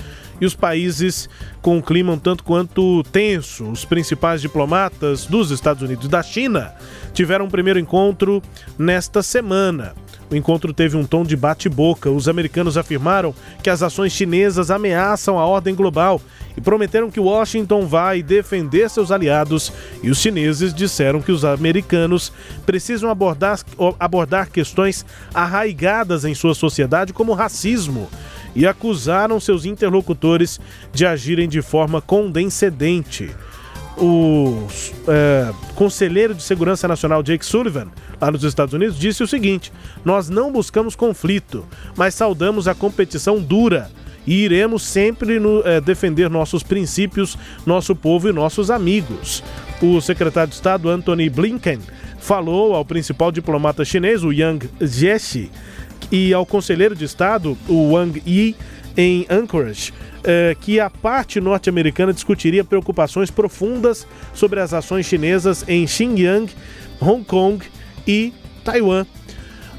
e os países com um clima um tanto quanto tenso. Os principais diplomatas dos Estados Unidos e da China tiveram um primeiro encontro nesta semana. O encontro teve um tom de bate-boca. Os americanos afirmaram que as ações chinesas ameaçam a ordem global e prometeram que Washington vai defender seus aliados, e os chineses disseram que os americanos precisam abordar questões arraigadas em sua sociedade, como o racismo, e acusaram seus interlocutores de agirem de forma condescendente. O conselheiro de Segurança Nacional Jake Sullivan, lá nos Estados Unidos, disse o seguinte: nós não buscamos conflito, mas saudamos a competição dura e iremos sempre defender nossos princípios, nosso povo e nossos amigos. O secretário de Estado, Antony Blinken, falou ao principal diplomata chinês, o Yang Jiechi, e ao conselheiro de Estado, o Wang Yi, em Anchorage, que a parte norte-americana discutiria preocupações profundas sobre as ações chinesas em Xinjiang, Hong Kong e Taiwan,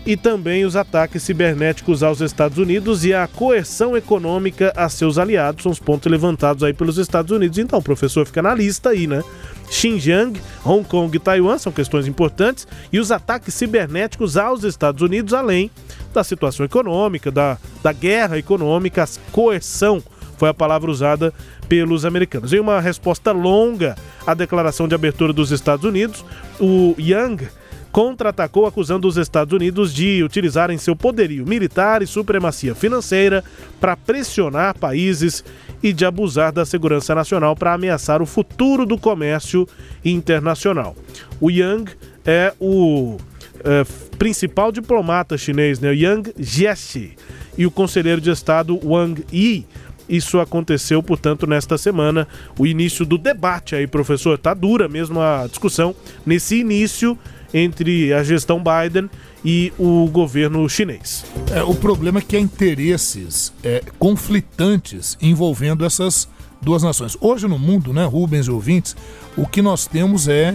e também os ataques cibernéticos aos Estados Unidos e a coerção econômica a seus aliados. São os pontos levantados aí pelos Estados Unidos. Então, professor, fica na lista aí, né? Xinjiang, Hong Kong e Taiwan são questões importantes, e os ataques cibernéticos aos Estados Unidos, além da situação econômica, da guerra econômica. A coerção foi a palavra usada pelos americanos. Em uma resposta longa à declaração de abertura dos Estados Unidos, o Yang contra-atacou acusando os Estados Unidos de utilizarem seu poderio militar e supremacia financeira para pressionar países e de abusar da segurança nacional para ameaçar o futuro do comércio internacional. O Yang é o principal diplomata chinês, né? Yang Jiechi, e o conselheiro de Estado Wang Yi. Isso aconteceu, portanto, nesta semana, o início do debate aí, professor. Tá dura mesmo a discussão nesse início entre a gestão Biden e o governo chinês. O problema é que há interesses conflitantes envolvendo essas duas nações. Hoje no mundo, né, Rubens e ouvintes, o que nós temos é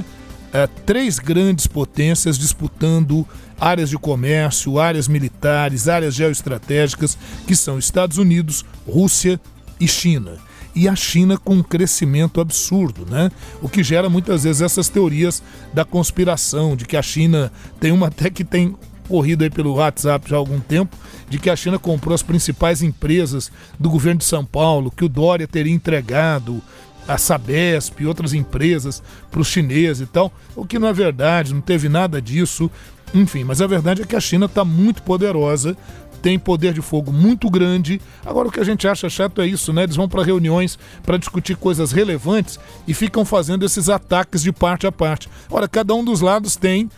três grandes potências disputando áreas de comércio, áreas militares, áreas geoestratégicas, que são Estados Unidos, Rússia e China. E a China com um crescimento absurdo, né? O que gera muitas vezes essas teorias da conspiração, de que a China tem uma até que tem corrido aí pelo WhatsApp já há algum tempo, de que a China comprou as principais empresas do governo de São Paulo, que o Dória teria entregado a Sabesp e outras empresas para os chineses e tal, o que não é verdade, não teve nada disso, enfim. Mas a verdade é que a China está muito poderosa, tem poder de fogo muito grande. Agora, o que a gente acha chato é isso, né? Eles vão para reuniões para discutir coisas relevantes e ficam fazendo esses ataques de parte a parte. Ora, cada um dos lados tem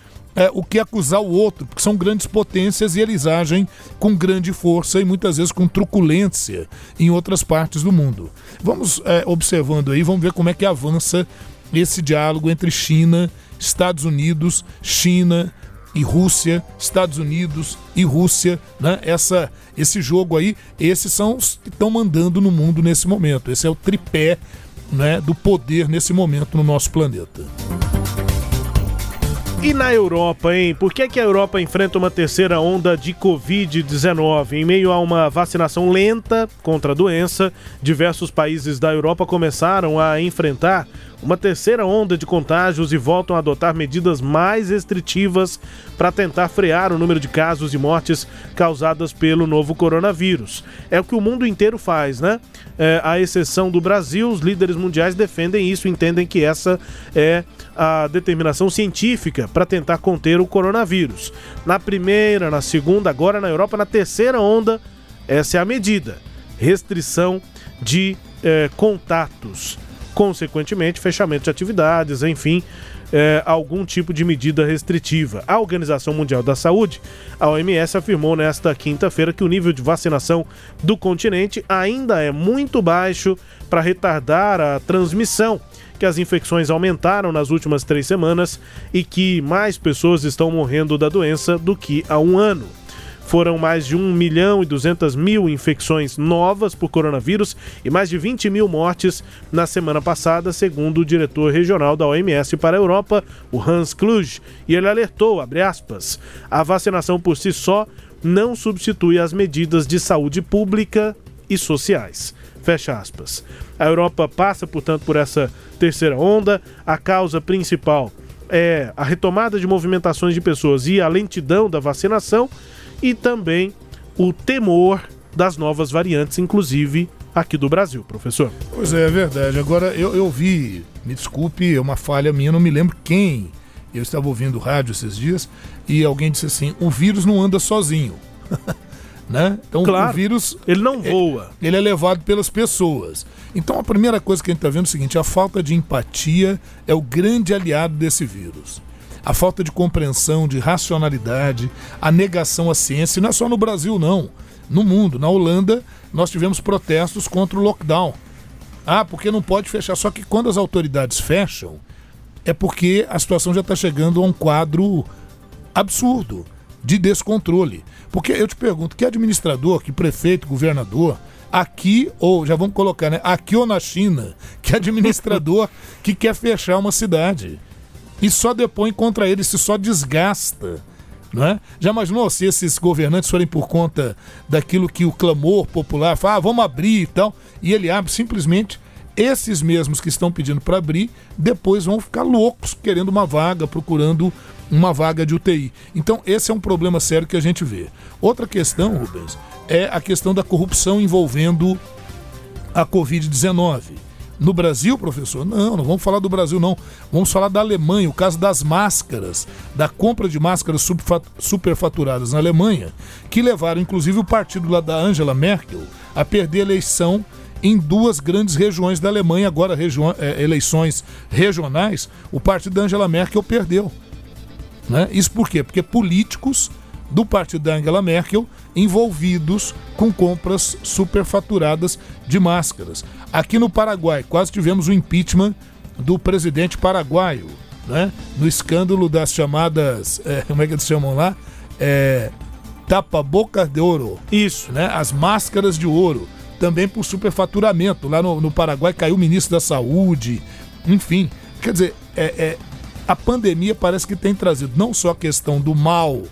o que acusar o outro, porque são grandes potências e eles agem com grande força e muitas vezes com truculência em outras partes do mundo. Vamos observando aí, vamos ver como é que avança esse diálogo entre China, Estados Unidos, China e Rússia, Estados Unidos e Rússia, né? Esse jogo aí, esses são os que estão mandando no mundo nesse momento. Esse é o tripé, né, do poder nesse momento no nosso planeta. E na Europa, hein? Por que que a Europa enfrenta uma terceira onda de Covid-19? Em meio a uma vacinação lenta contra a doença, diversos países da Europa começaram a enfrentar uma terceira onda de contágios e voltam a adotar medidas mais restritivas para tentar frear o número de casos e mortes causadas pelo novo coronavírus. É o que o mundo inteiro faz, né? À exceção do Brasil, os líderes mundiais defendem isso, entendem que essa é a determinação científica para tentar conter o coronavírus. Na primeira, na segunda, agora na Europa, na terceira onda, essa é a medida: restrição de contatos. Consequentemente, fechamento de atividades, enfim, algum tipo de medida restritiva. A Organização Mundial da Saúde, a OMS, afirmou nesta quinta-feira que o nível de vacinação do continente ainda é muito baixo para retardar a transmissão, que as infecções aumentaram nas últimas 3 semanas e que mais pessoas estão morrendo da doença do que há um ano. Foram mais de 1.200.000 infecções novas por coronavírus e mais de 20.000 mortes na semana passada, segundo o diretor regional da OMS para a Europa, o Hans Kluge. E ele alertou, abre aspas, a vacinação por si só não substitui as medidas de saúde pública e sociais. Fecha aspas. A Europa passa, portanto, por essa terceira onda. A causa principal é a retomada de movimentações de pessoas e a lentidão da vacinação e também o temor das novas variantes, inclusive aqui do Brasil, professor. Pois é, é verdade. Agora, eu vi, me desculpe, é uma falha minha, não me lembro quem. Eu estava ouvindo rádio esses dias e alguém disse assim, o vírus não anda sozinho. Né? Então, claro, o vírus, ele não voa. Ele é levado pelas pessoas. Então, a primeira coisa que a gente está vendo é o seguinte, a falta de empatia é o grande aliado desse vírus. A falta de compreensão, de racionalidade, a negação à ciência, e não é só no Brasil, não. No mundo, na Holanda, nós tivemos protestos contra o lockdown. Ah, porque não pode fechar. Só que quando as autoridades fecham, é porque a situação já está chegando a um quadro absurdo de descontrole. Porque eu te pergunto, que administrador, que prefeito, governador, aqui, ou já vamos colocar, né? Aqui ou na China, que administrador que quer fechar uma cidade e só depõe contra ele, se só desgasta. Não é? Já imaginou se esses governantes forem por conta daquilo que o clamor popular fala, ah, vamos abrir e tal, e ele abre simplesmente. Esses mesmos que estão pedindo para abrir, depois vão ficar loucos querendo uma vaga, procurando uma vaga de UTI. Então, esse é um problema sério que a gente vê. Outra questão, Rubens, é a questão da corrupção envolvendo a Covid-19. No Brasil, professor? Não vamos falar do Brasil, não. Vamos falar da Alemanha, o caso das máscaras, da compra de máscaras superfaturadas na Alemanha, que levaram, inclusive, o partido lá da Angela Merkel a perder a eleição em duas grandes regiões da Alemanha, agora eleições regionais, o partido da Angela Merkel perdeu. Né? Isso por quê? Porque políticos do partido da Angela Merkel envolvidos com compras superfaturadas de máscaras. Aqui no Paraguai, quase tivemos o impeachment do presidente paraguaio, né? No escândalo das chamadas, como é que eles chamam lá? Tapa-boca de ouro. Isso. Né? As máscaras de ouro. Também por superfaturamento. Lá no Paraguai caiu o ministro da Saúde, enfim. Quer dizer, a pandemia parece que tem trazido não só a questão do mal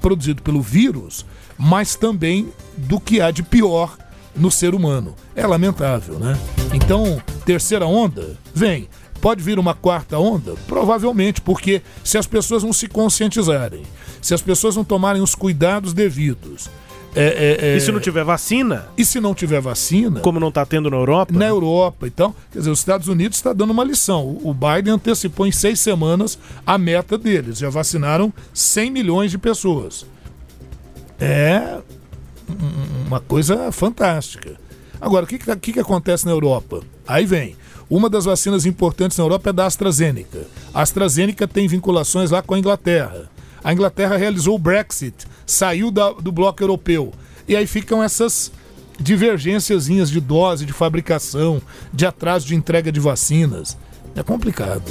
produzido pelo vírus, mas também do que há de pior no ser humano. É lamentável, né? Então, terceira onda, vem. Pode vir uma quarta onda? Provavelmente, porque se as pessoas não se conscientizarem, se as pessoas não tomarem os cuidados devidos, e se não tiver vacina? E se não tiver vacina? Como não está tendo na Europa? Na Europa, então. Quer dizer, os Estados Unidos está dando uma lição. O Biden antecipou em 6 semanas a meta deles. Já vacinaram 100 milhões de pessoas. É uma coisa fantástica. Agora, o que acontece na Europa? Aí vem. Uma das vacinas importantes na Europa é da AstraZeneca. A AstraZeneca tem vinculações lá com a Inglaterra. A Inglaterra realizou o Brexit, saiu do bloco europeu. E aí ficam essas divergênciazinhas de dose, de fabricação, de atraso de entrega de vacinas. É complicado.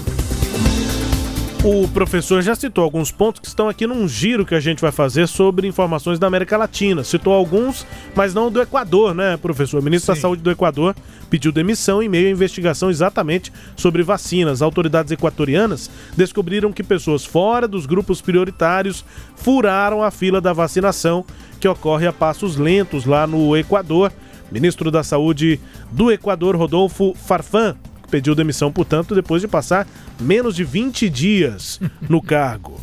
O professor já citou alguns pontos que estão aqui num giro que a gente vai fazer sobre informações da América Latina. Citou alguns, mas não do Equador, né, professor? O ministro Sim. da Saúde do Equador pediu demissão em meio à investigação exatamente sobre vacinas. Autoridades equatorianas descobriram que pessoas fora dos grupos prioritários furaram a fila da vacinação, que ocorre a passos lentos lá no Equador. O ministro da Saúde do Equador, Rodolfo Farfán, pediu demissão, portanto, depois de passar menos de 20 dias no cargo.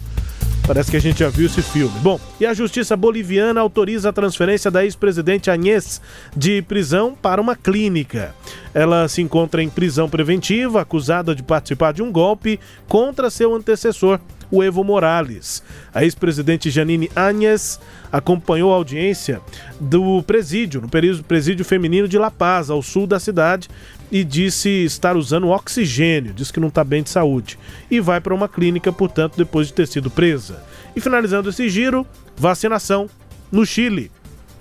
Parece que a gente já viu esse filme. Bom, e a justiça boliviana autoriza a transferência da ex-presidente Añez de prisão para uma clínica. Ela se encontra em prisão preventiva, acusada de participar de um golpe contra seu antecessor, o Evo Morales. A ex-presidente Janine Añez acompanhou a audiência do presídio, no presídio feminino de La Paz, ao sul da cidade, e disse estar usando oxigênio, diz que não está bem de saúde, e vai para uma clínica, portanto, depois de ter sido presa. E finalizando esse giro, vacinação no Chile.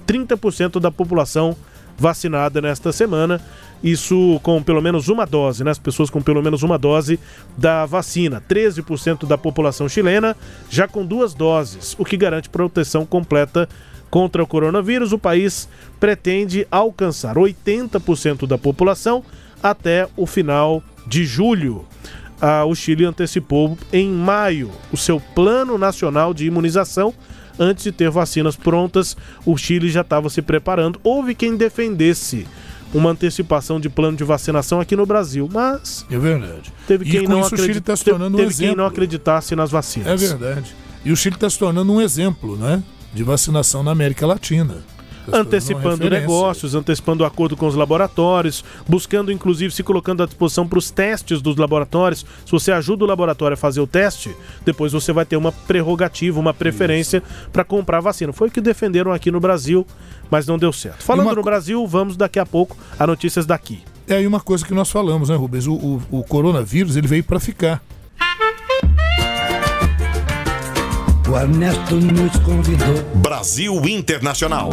30% da população vacinada nesta semana, isso com pelo menos uma dose, né? As pessoas com pelo menos uma dose da vacina. 13% da população chilena já com 2 doses, o que garante proteção completa contra o coronavírus. O país pretende alcançar 80% da população até o final de julho. O Chile antecipou em maio o seu Plano Nacional de Imunização antes de ter vacinas prontas, o Chile já estava se preparando. Houve quem defendesse uma antecipação de plano de vacinação aqui no Brasil, mas... É verdade. Teve quem não acreditasse nas vacinas. É verdade. E o Chile está se tornando um exemplo, né, de vacinação na América Latina. Antecipando negócios, antecipando o acordo com os laboratórios, buscando inclusive se colocando à disposição para os testes dos laboratórios. Se você ajuda o laboratório a fazer o teste, depois você vai ter uma prerrogativa, uma preferência para comprar a vacina. Foi o que defenderam aqui no Brasil, mas não deu certo. Falando no Brasil, vamos daqui a pouco a notícias daqui. É aí uma coisa que nós falamos, né, Rubens? O coronavírus, ele veio para ficar. O Ernesto nos convidou. Brasil Internacional.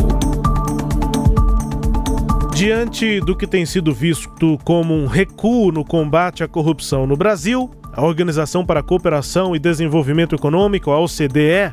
Diante do que tem sido visto como um recuo no combate à corrupção no Brasil, a Organização para a Cooperação e Desenvolvimento Econômico, a OCDE,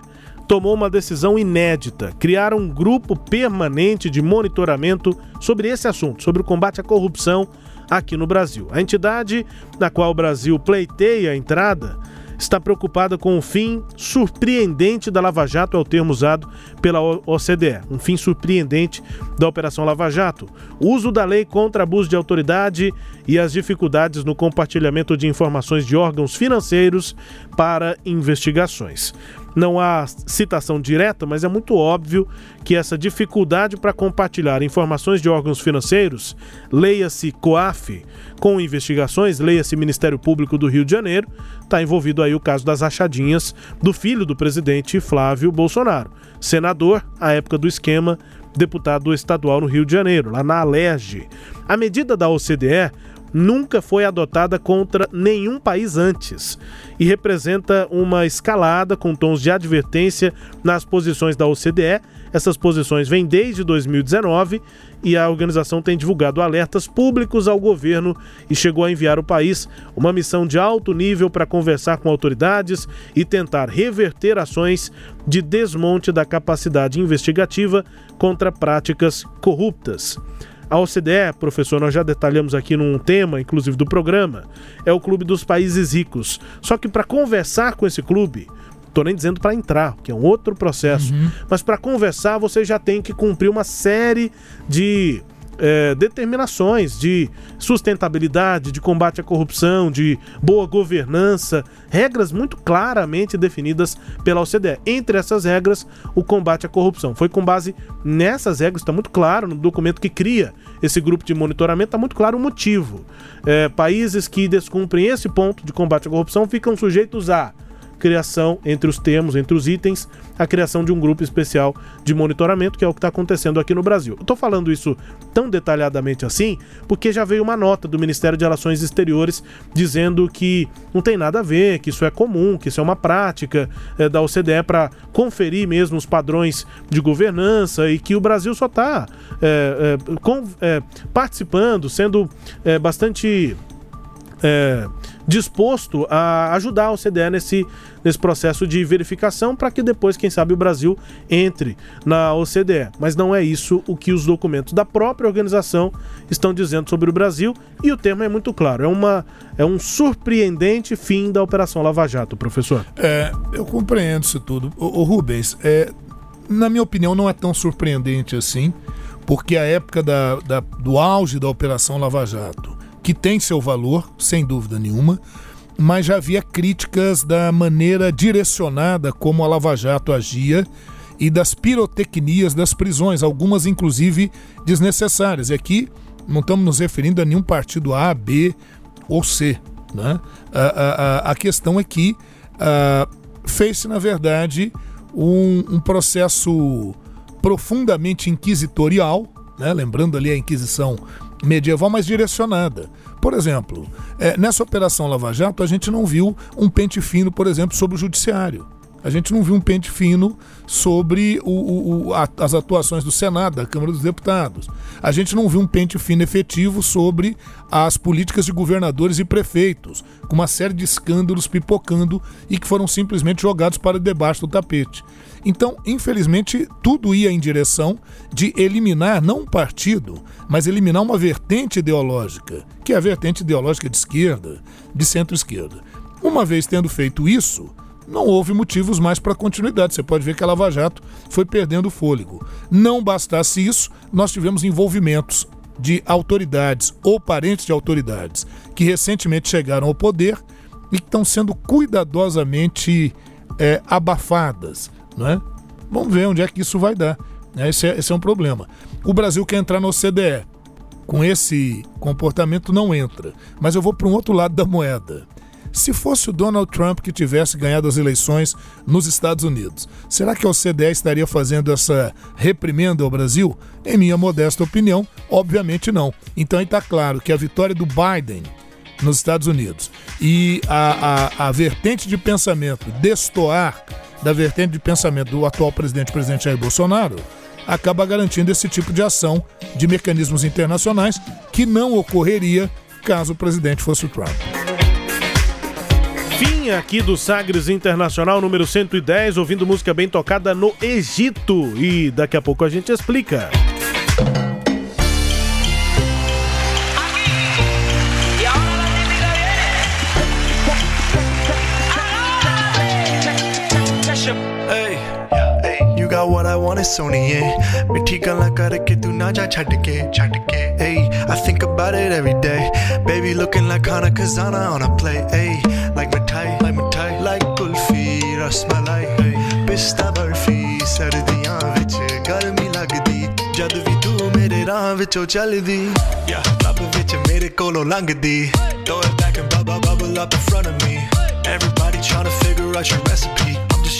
tomou uma decisão inédita: criar um grupo permanente de monitoramento sobre esse assunto, sobre o combate à corrupção aqui no Brasil. A entidade na qual o Brasil pleiteia a entrada está preocupada com o fim surpreendente da Lava Jato, é o termo usado pela OCDE, um fim surpreendente da Operação Lava Jato, o uso da lei contra abuso de autoridade e as dificuldades no compartilhamento de informações de órgãos financeiros para investigações. Não há citação direta, mas é muito óbvio que essa dificuldade para compartilhar informações de órgãos financeiros, leia-se COAF, com investigações, leia-se Ministério Público do Rio de Janeiro, está envolvido aí o caso das rachadinhas do filho do presidente Flávio Bolsonaro, senador à época do esquema, deputado estadual no Rio de Janeiro, lá na ALERJ. A medida da OCDE nunca foi adotada contra nenhum país antes e representa uma escalada com tons de advertência nas posições da OCDE. Essas posições vêm desde 2019 e a organização tem divulgado alertas públicos ao governo e chegou a enviar ao país uma missão de alto nível para conversar com autoridades e tentar reverter ações de desmonte da capacidade investigativa contra práticas corruptas. A OCDE, professor, nós já detalhamos aqui num tema, inclusive do programa, é o clube dos países ricos. Só que para conversar com esse clube, estou nem dizendo para entrar, que é um outro processo, mas para conversar você já tem que cumprir uma série de determinações de sustentabilidade, de combate à corrupção, de boa governança, regras muito claramente definidas pela OCDE. Entre essas regras, o combate à corrupção. Foi com base nessas regras, está muito claro no documento que cria esse grupo de monitoramento, está muito claro o motivo. Países que descumprem esse ponto de combate à corrupção ficam sujeitos à criação, entre os termos, entre os itens, a criação de um grupo especial de monitoramento, que é o que está acontecendo aqui no Brasil. Eu estou falando isso tão detalhadamente assim, porque já veio uma nota do Ministério de Relações Exteriores dizendo que não tem nada a ver, que isso é comum, que isso é uma prática da OCDE para conferir mesmo os padrões de governança e que o Brasil só está participando, sendo bastante... disposto a ajudar a OCDE nesse processo de verificação para que depois, quem sabe, o Brasil entre na OCDE. Mas não é isso o que os documentos da própria organização estão dizendo sobre o Brasil, e o termo é muito claro. É um surpreendente fim da Operação Lava Jato, professor. Eu compreendo isso tudo. Ô Rubens, na minha opinião, não é tão surpreendente assim, porque a época do auge da Operação Lava Jato, que tem seu valor, sem dúvida nenhuma, mas já havia críticas da maneira direcionada como a Lava Jato agia e das pirotecnias das prisões, algumas inclusive desnecessárias. E aqui não estamos nos referindo a nenhum partido A, B ou C, né? A questão é que fez-se, na verdade, um processo profundamente inquisitorial, né? Lembrando ali a Inquisição medieval, mas direcionada. Por exemplo, nessa Operação Lava Jato, a gente não viu um pente fino, por exemplo, sobre o judiciário. A gente não viu um pente fino sobre as atuações do Senado, da Câmara dos Deputados. A gente não viu um pente fino efetivo sobre as políticas de governadores e prefeitos, com uma série de escândalos pipocando e que foram simplesmente jogados para debaixo do tapete. Então, infelizmente, tudo ia em direção de eliminar, não um partido, mas eliminar uma vertente ideológica, que é a vertente ideológica de esquerda, de centro-esquerda. Uma vez tendo feito isso, não houve motivos mais para continuidade. Você pode ver que a Lava Jato foi perdendo fôlego. Não bastasse isso, nós tivemos envolvimentos de autoridades ou parentes de autoridades que recentemente chegaram ao poder e que estão sendo cuidadosamente abafadas, não é? Vamos ver onde é que isso vai dar. Esse é um problema. O Brasil quer entrar na OCDE. Com esse comportamento não entra. Mas eu vou para um outro lado da moeda. Se fosse o Donald Trump que tivesse ganhado as eleições nos Estados Unidos, será que a OCDE estaria fazendo essa reprimenda ao Brasil? Em minha modesta opinião, obviamente não. Então está claro que a vitória do Biden nos Estados Unidos e a vertente de pensamento destoar da vertente de pensamento do atual presidente, o presidente Jair Bolsonaro, acaba garantindo esse tipo de ação de mecanismos internacionais que não ocorreria caso o presidente fosse o Trump. Fim aqui do Sagres Internacional número 110, ouvindo música bem tocada no Egito. E daqui a pouco a gente explica. Got what I want, it's only yeah. Mithi gala karke tu na ja chhad ke. Hey, I think about it every day. Baby looking like Hana Kazana on a play. Hey, like mithai, like kulfi, rasmalai. Hey, pista barfi, sardiyan vich garmi lagdi. Jad vi tu mere raah vichon chaldi. Yeah, club vich mere kolo langdi. Throw it back and bubble up in front of me. Everybody trying to figure out your recipe. Just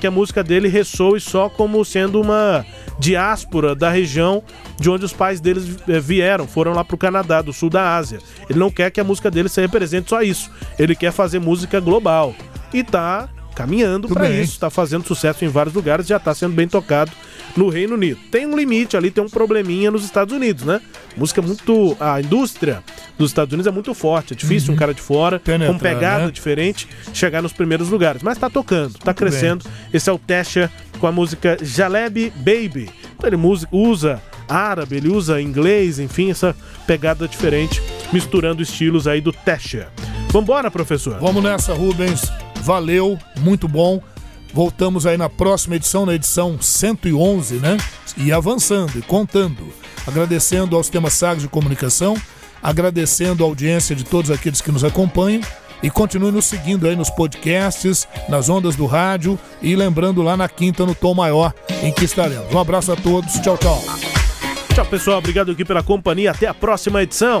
que a música dele ressoe só como sendo uma diáspora da região de onde os pais deles vieram, foram lá pro Canadá, do sul da Ásia. Ele não quer que a música dele se represente só isso, ele quer fazer música global. E tá caminhando para isso, está fazendo sucesso em vários lugares, já está sendo bem tocado no Reino Unido. Tem um limite ali, tem um probleminha nos Estados Unidos, né? Música muito... A indústria dos Estados Unidos é muito forte, é difícil um cara de fora, penetrar, com pegada diferente, chegar nos primeiros lugares. Mas está tocando, está crescendo. Bem. Esse é o Tesha com a música Jalebi Baby. Então ele usa árabe, ele usa inglês, enfim, essa pegada diferente, misturando estilos aí do Tesha. Vambora, professor? Vamos nessa, Rubens. Valeu, muito bom. Voltamos aí na próxima edição, na edição 111, né? E avançando e contando. Agradecendo ao Sistema Sagres de Comunicação, agradecendo a audiência de todos aqueles que nos acompanham e continuem nos seguindo aí nos podcasts, nas ondas do rádio e lembrando lá na quinta, no Tom Maior, em que estaremos. Um abraço a todos, tchau, tchau. Tchau, pessoal, obrigado aqui pela companhia, até a próxima edição.